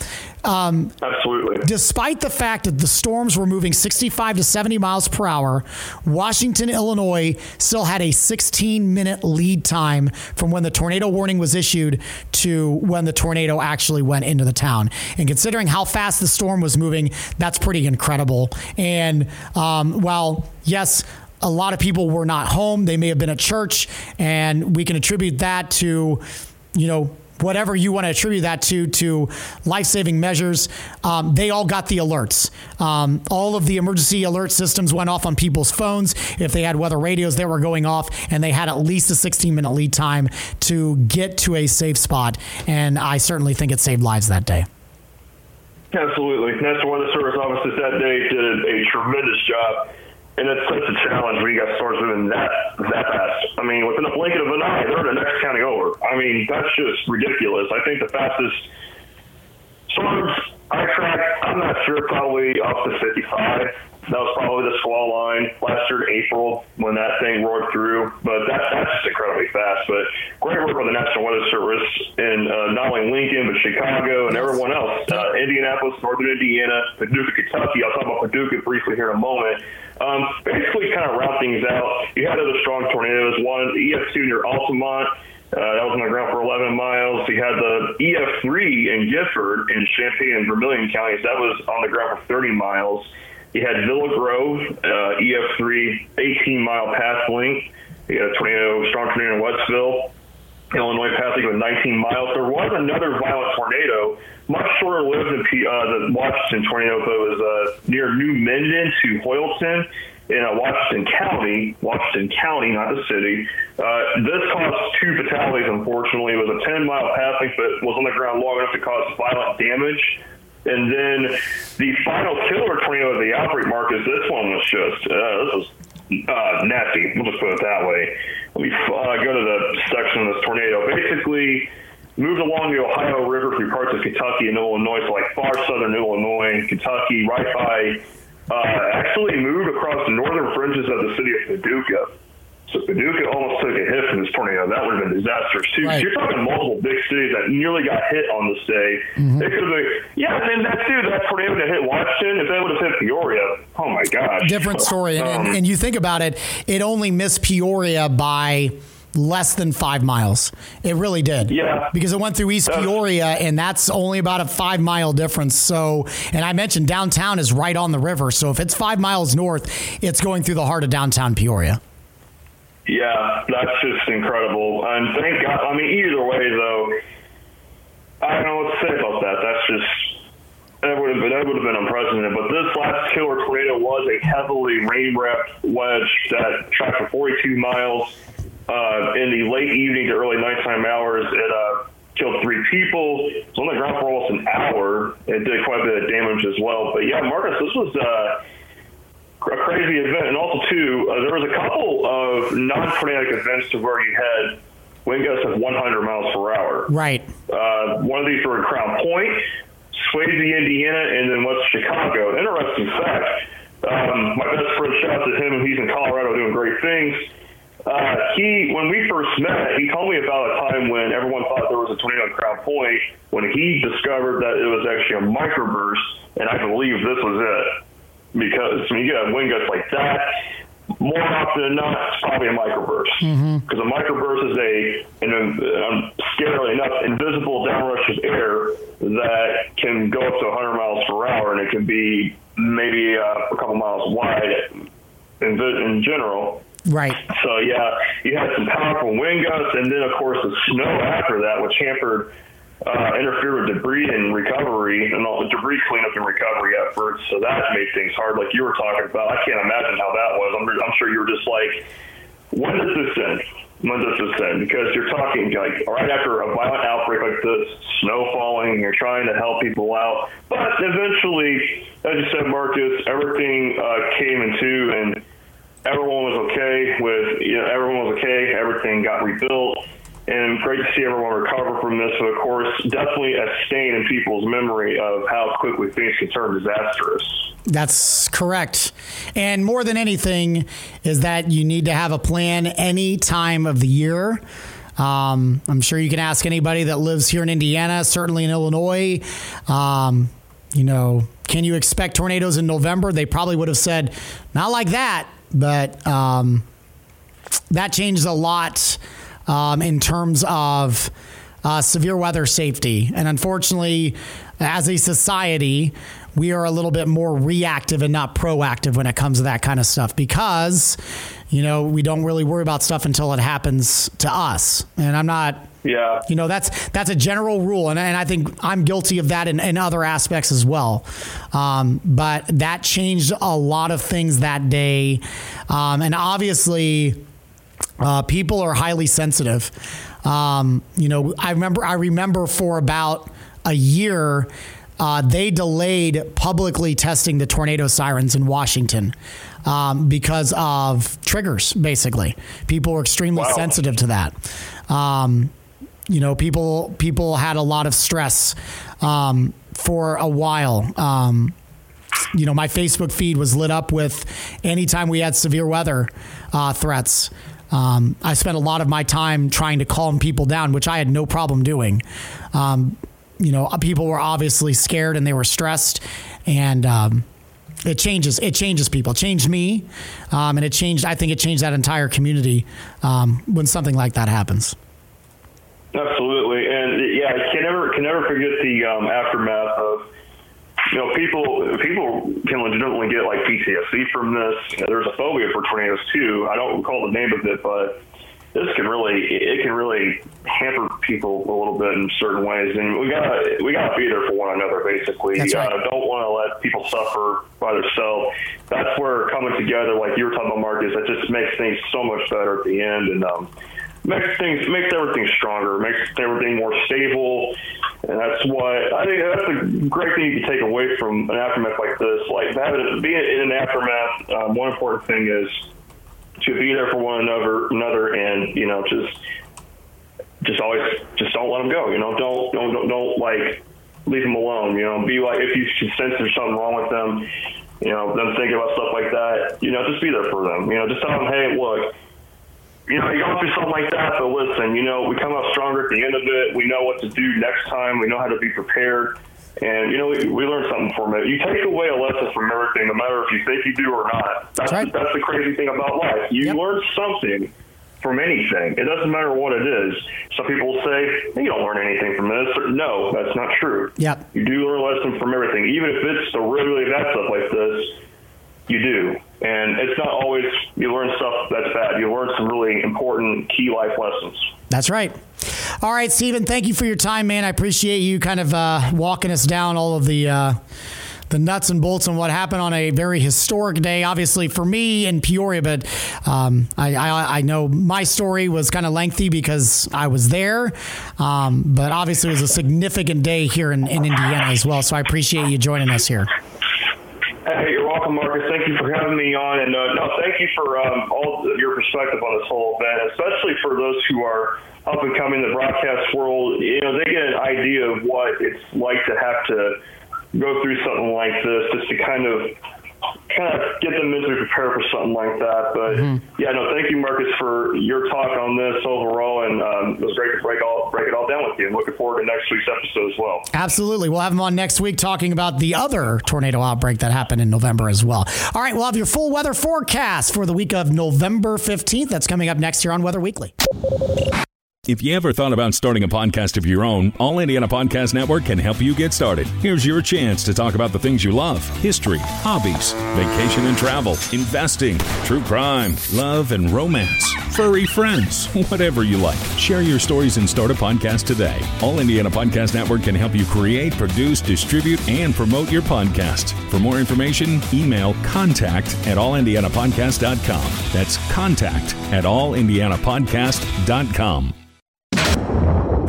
Um, Absolutely. Despite the fact that the storms were moving sixty-five to seventy miles per hour, Washington, Illinois still had a sixteen minute lead time from when the tornado warning was issued to when the tornado actually went into the town. And considering how fast the storm was moving, that's pretty incredible. And um, while, yes, a lot of people were not home, they may have been at church, and we can attribute that to, you know, whatever you want to attribute that to, to life-saving measures. Um, they all got the alerts. Um, all of the emergency alert systems went off on people's phones. If they had weather radios, they were going off, and they had at least a sixteen minute lead time to get to a safe spot. And I certainly think it saved lives that day. Absolutely. National Weather Service offices that day did a tremendous job. And it's such a challenge when you got storms moving that that fast. I mean, within a blanket of an eye, they're in the next county over. I mean, that's just ridiculous. I think the fastest storms I tracked, I'm not sure, probably up to fifty-five. That was probably the squall line last year in April when that thing roared through. But that, that's just incredibly fast. But great work on the National Weather Service in uh, not only Lincoln, but Chicago and everyone else. Uh, Indianapolis, northern Indiana, Paducah, Kentucky. I'll talk about Paducah briefly here in a moment. Um, basically, kind of round things out. You had other strong tornadoes. One, E F two near Altamont. Uh, that was on the ground for eleven miles. You had the E F three in Gifford in Champaign and Vermilion counties. That was on the ground for thirty miles. You had Villa Grove, uh, E F three, eighteen-mile pass length. You had a tornado, strong tornado in Westville, Illinois passing with nineteen miles. There was another violent tornado, much shorter lived than P- uh, the Washington tornado, but it was uh, near New Minden to Hoyleton in uh, Washington County, Washington County, not the city. Uh, this caused two fatalities, unfortunately. It was a ten-mile pass length, but was on the ground long enough to cause violent damage. And then the final killer tornado of the outbreak, Marcus, this one was just, uh, this was uh, nasty. We'll just put it that way. Let me uh, go to the section of this tornado. Basically, moved along the Ohio River through parts of Kentucky and Illinois, so like far southern Illinois and Kentucky, right by, uh, actually moved across the northern fringes of the city of Paducah. So Paducah almost took a hit from this tornado. That would have been disastrous, too. Right. You're talking multiple big cities that nearly got hit on this day. Mm-hmm. It could have been, yeah, and that, too, that tornado that hit Washington, if that would have hit Peoria, oh, my gosh. Different story. Um, and, and you think about it, it only missed Peoria by less than five miles. It really did. Yeah. Because it went through East Peoria, and that's only about a five-mile difference. So, and I mentioned downtown is right on the river. So if it's five miles north, it's going through the heart of downtown Peoria. Yeah, that's just incredible. And thank God, I mean, either way, though, I don't know what to say about that. That's just, that would have been, that would have been unprecedented. But this last killer tornado was a heavily rain-wrapped wedge that tracked for forty-two miles uh, in the late evening to early nighttime hours. It uh, killed three people. It was on the ground for almost an hour. It did quite a bit of damage as well. But, yeah, Marcus, this was... Uh, a crazy event, and also too, uh, there was a couple of non-tornadic events to where you had wind gusts of one hundred miles per hour. Right. Uh, one of these were in Crown Point, Swayze, Indiana, and then West Chicago. Interesting fact. Um, my best friend, shout out to him, he's in Colorado doing great things. Uh, he, when we first met, he told me about a time when everyone thought there was a tornado in Crown Point, when he discovered that it was actually a microburst, and I believe this was it. Because when you get a wind gust like that, more often than not, it's probably a microburst. Because mm-hmm. a microburst is a, and um, scarily enough, invisible downrush of air that can go up to one hundred miles per hour, and it can be maybe uh, a couple miles wide in, in general. Right. So, yeah, you had some powerful wind gusts, and then, of course, the snow after that, which hampered Uh, interfere with debris and recovery and all the debris cleanup and recovery efforts. So that made things hard, like you were talking about. I can't imagine how that was. I'm, I'm sure you were just like, when does this end? When does this end? Because you're talking like right after a violent outbreak like this, snow falling, you're trying to help people out. But eventually, as you said, Marcus, everything uh, came into and everyone was okay with, you know, everyone was okay. Everything got rebuilt. And great to see everyone recover from this. But of course, definitely a stain in people's memory of how quickly things can turn disastrous. That's correct. And more than anything is that you need to have a plan any time of the year. Um, I'm sure you can ask anybody that lives here in Indiana, certainly in Illinois. Um, you know, can you expect tornadoes in November? They probably would have said, not like that. But um, that changes a lot. Um, in terms of uh, severe weather safety. And unfortunately, as a society, we are a little bit more reactive and not proactive when it comes to that kind of stuff because, you know, we don't really worry about stuff until it happens to us. And I'm not, yeah, you know, that's that's a general rule. And, and I think I'm guilty of that in, in other aspects as well. Um, but that changed a lot of things that day. Um, and obviously... Uh, people are highly sensitive. Um, you know, I remember I remember for about a year, uh, they delayed publicly testing the tornado sirens in Washington um, because of triggers, basically. People were extremely wow. sensitive to that. Um, you know, people people had a lot of stress um, for a while. Um You know, my Facebook feed was lit up with anytime we had severe weather uh, threats. Um, I spent a lot of my time trying to calm people down, which I had no problem doing. Um, you know, people were obviously scared and they were stressed, and um, it changes. It changes people. It changed me, um, and it changed. I think it changed that entire community um, when something like that happens. Absolutely, and yeah, I can never can never forget the um, aftermath of you know, people people can legitimately get like P T S D from this. There's a phobia for tornadoes too. I don't recall the name of it, but this can really it can really hamper people a little bit in certain ways. And we gotta we gotta be there for one another, basically. That's right. uh, don't want to let people suffer by themselves. That's where coming together, like you were talking about, Marcus, that just makes things so much better at the end, and um, makes things makes everything stronger, makes everything more stable. And that's what I think. That's a great thing you can take away from an aftermath like this. Like that, being in an aftermath, um, one important thing is to be there for one another, another, and you know, just, just always, just don't let them go. You know, don't, don't, don't, don't like leave them alone. You know, be like if you sense there's something wrong with them, you know, them thinking about stuff like that. You know, just be there for them. You know, just tell them, hey, look. You know, you don't do something like that, but listen, you know, we come out stronger at the end of it. We know what to do next time. We know how to be prepared. And, you know, we, we learn something from it. You take away a lesson from everything, no matter if you think you do or not. That's, that's, right. That's the crazy thing about life. You yep. learn something from anything. It doesn't matter what it is. Some people will say, hey, you don't learn anything from this. No, that's not true. Yep. You do learn a lesson from everything. Even if it's the really bad stuff like this, you do. And it's not always you learn stuff that's bad. You learn some really important key life lessons. That's right. All right, Steven, thank you for your time, man. I appreciate you kind of uh, walking us down all of the uh, the nuts and bolts and what happened on a very historic day, obviously, for me in Peoria. But um, I, I, I know my story was kind of lengthy because I was there. Um, but obviously it was a significant day here in, in Indiana as well. So I appreciate you joining us here. Hey, you're welcome, Marcus. Thank you for having me on. And uh, no, thank you for um, all of your perspective on this whole event, especially for those who are up and coming in the broadcast world. You know, they get an idea of what it's like to have to go through something like this, just to kind of kind of get them mentally prepared for something like that. But, mm-hmm. yeah, no, thank you, Marcus, for your talk on this overall. And um, it was great to break, all, break it all down with you. And looking forward to next week's episode as well. Absolutely. We'll have him on next week talking about the other tornado outbreak that happened in November as well. All right, we'll have your full weather forecast for the week of November fifteenth. That's coming up next here on Weather Weekly. If you ever thought about starting a podcast of your own, All Indiana Podcast Network can help you get started. Here's your chance to talk about the things you love: history, hobbies, vacation and travel, investing, true crime, love and romance, furry friends, whatever you like. Share your stories and start a podcast today. All Indiana Podcast Network can help you create, produce, distribute, and promote your podcast. For more information, email contact at all indiana podcast dot com. That's contact at all indiana podcast dot com.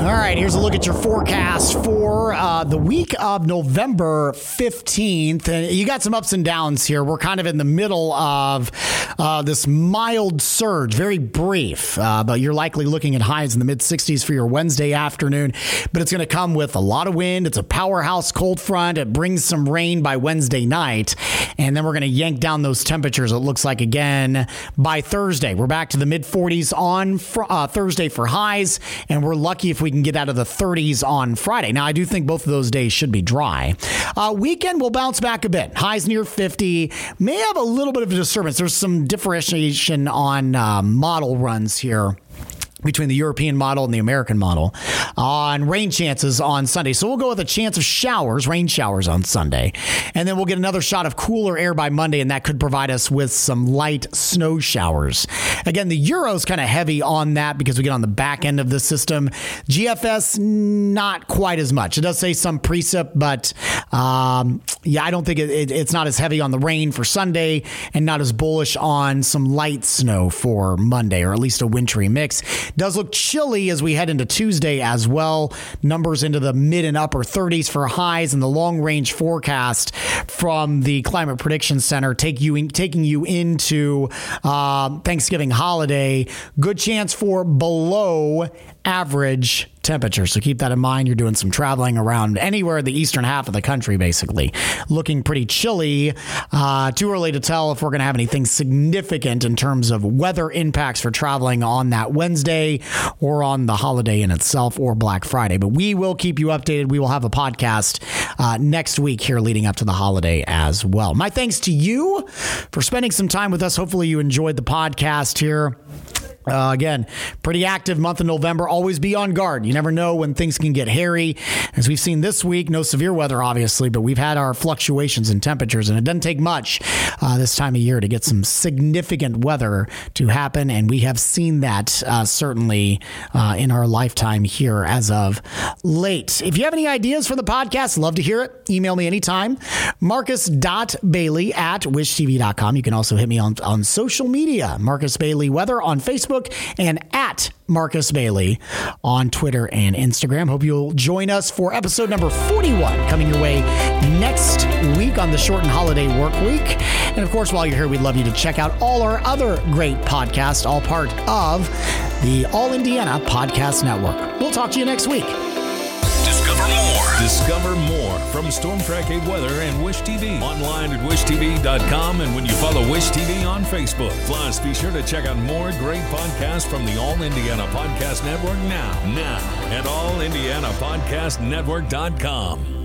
All right, here's a look at your forecast for uh, the week of November fifteenth. And you got some ups and downs here. We're kind of in the middle of uh, this mild surge, very brief, uh, but you're likely looking at highs in the mid sixties for your Wednesday afternoon. But it's going to come with a lot of wind. It's a powerhouse cold front. It brings some rain by Wednesday night. And then we're going to yank down those temperatures, it looks like, again by Thursday. We're back to the mid forties on fr- uh, Thursday for highs, and we're lucky if we We can get out of the thirties on Friday. Now, I do think both of those days should be dry. Uh, weekend will bounce back a bit. Highs near fifty. May have a little bit of a disturbance. There's some differentiation on uh, model runs here between the European model and the American model on rain chances on Sunday. So we'll go with a chance of showers, rain showers on Sunday. And then we'll get another shot of cooler air by Monday, and that could provide us with some light snow showers. Again, the Euro's kind of heavy on that because we get on the back end of the system. G F S, not quite as much. It does say some precip, but um, yeah, I don't think it, it, it's not as heavy on the rain for Sunday and not as bullish on some light snow for Monday, or at least a wintry mix. Does look chilly as we head into Tuesday as well. Numbers into the mid and upper thirties for highs, and the long-range forecast from the Climate Prediction Center take you in, taking you into uh, Thanksgiving holiday. Good chance for below average temperature. So keep that in mind. You're doing some traveling around anywhere in the eastern half of the country, basically. Looking pretty chilly. Uh, too early to tell if we're going to have anything significant in terms of weather impacts for traveling on that Wednesday or on the holiday in itself or Black Friday. But we will keep you updated. We will have a podcast uh, next week here leading up to the holiday as well. My thanks to you for spending some time with us. Hopefully you enjoyed the podcast here. Uh, again, pretty active month of November. Always be on guard. You never know when things can get hairy. As we've seen this week, no severe weather, obviously, but we've had our fluctuations in temperatures, and it doesn't take much uh, this time of year to get some significant weather to happen, and we have seen that uh, certainly uh, in our lifetime here as of late. If you have any ideas for the podcast, love to hear it. Email me anytime, marcus.bailey at wishtv.com. You can also hit me on, on social media, Marcus Bailey Weather on Facebook, and at Marcus Bailey on Twitter and Instagram. Hope you'll join us for episode number forty-one coming your way next week on the shortened holiday work week. And of course, while you're here, we'd love you to check out all our other great podcasts, all part of the All Indiana Podcast Network. We'll talk to you next week. Discover more. Discover more from Storm Track eight Weather and Wish T V. Online at wish t v dot com, and when you follow Wish T V on Facebook. Plus, be sure to check out more great podcasts from the All Indiana Podcast Network now. Now at all indiana podcast network dot com.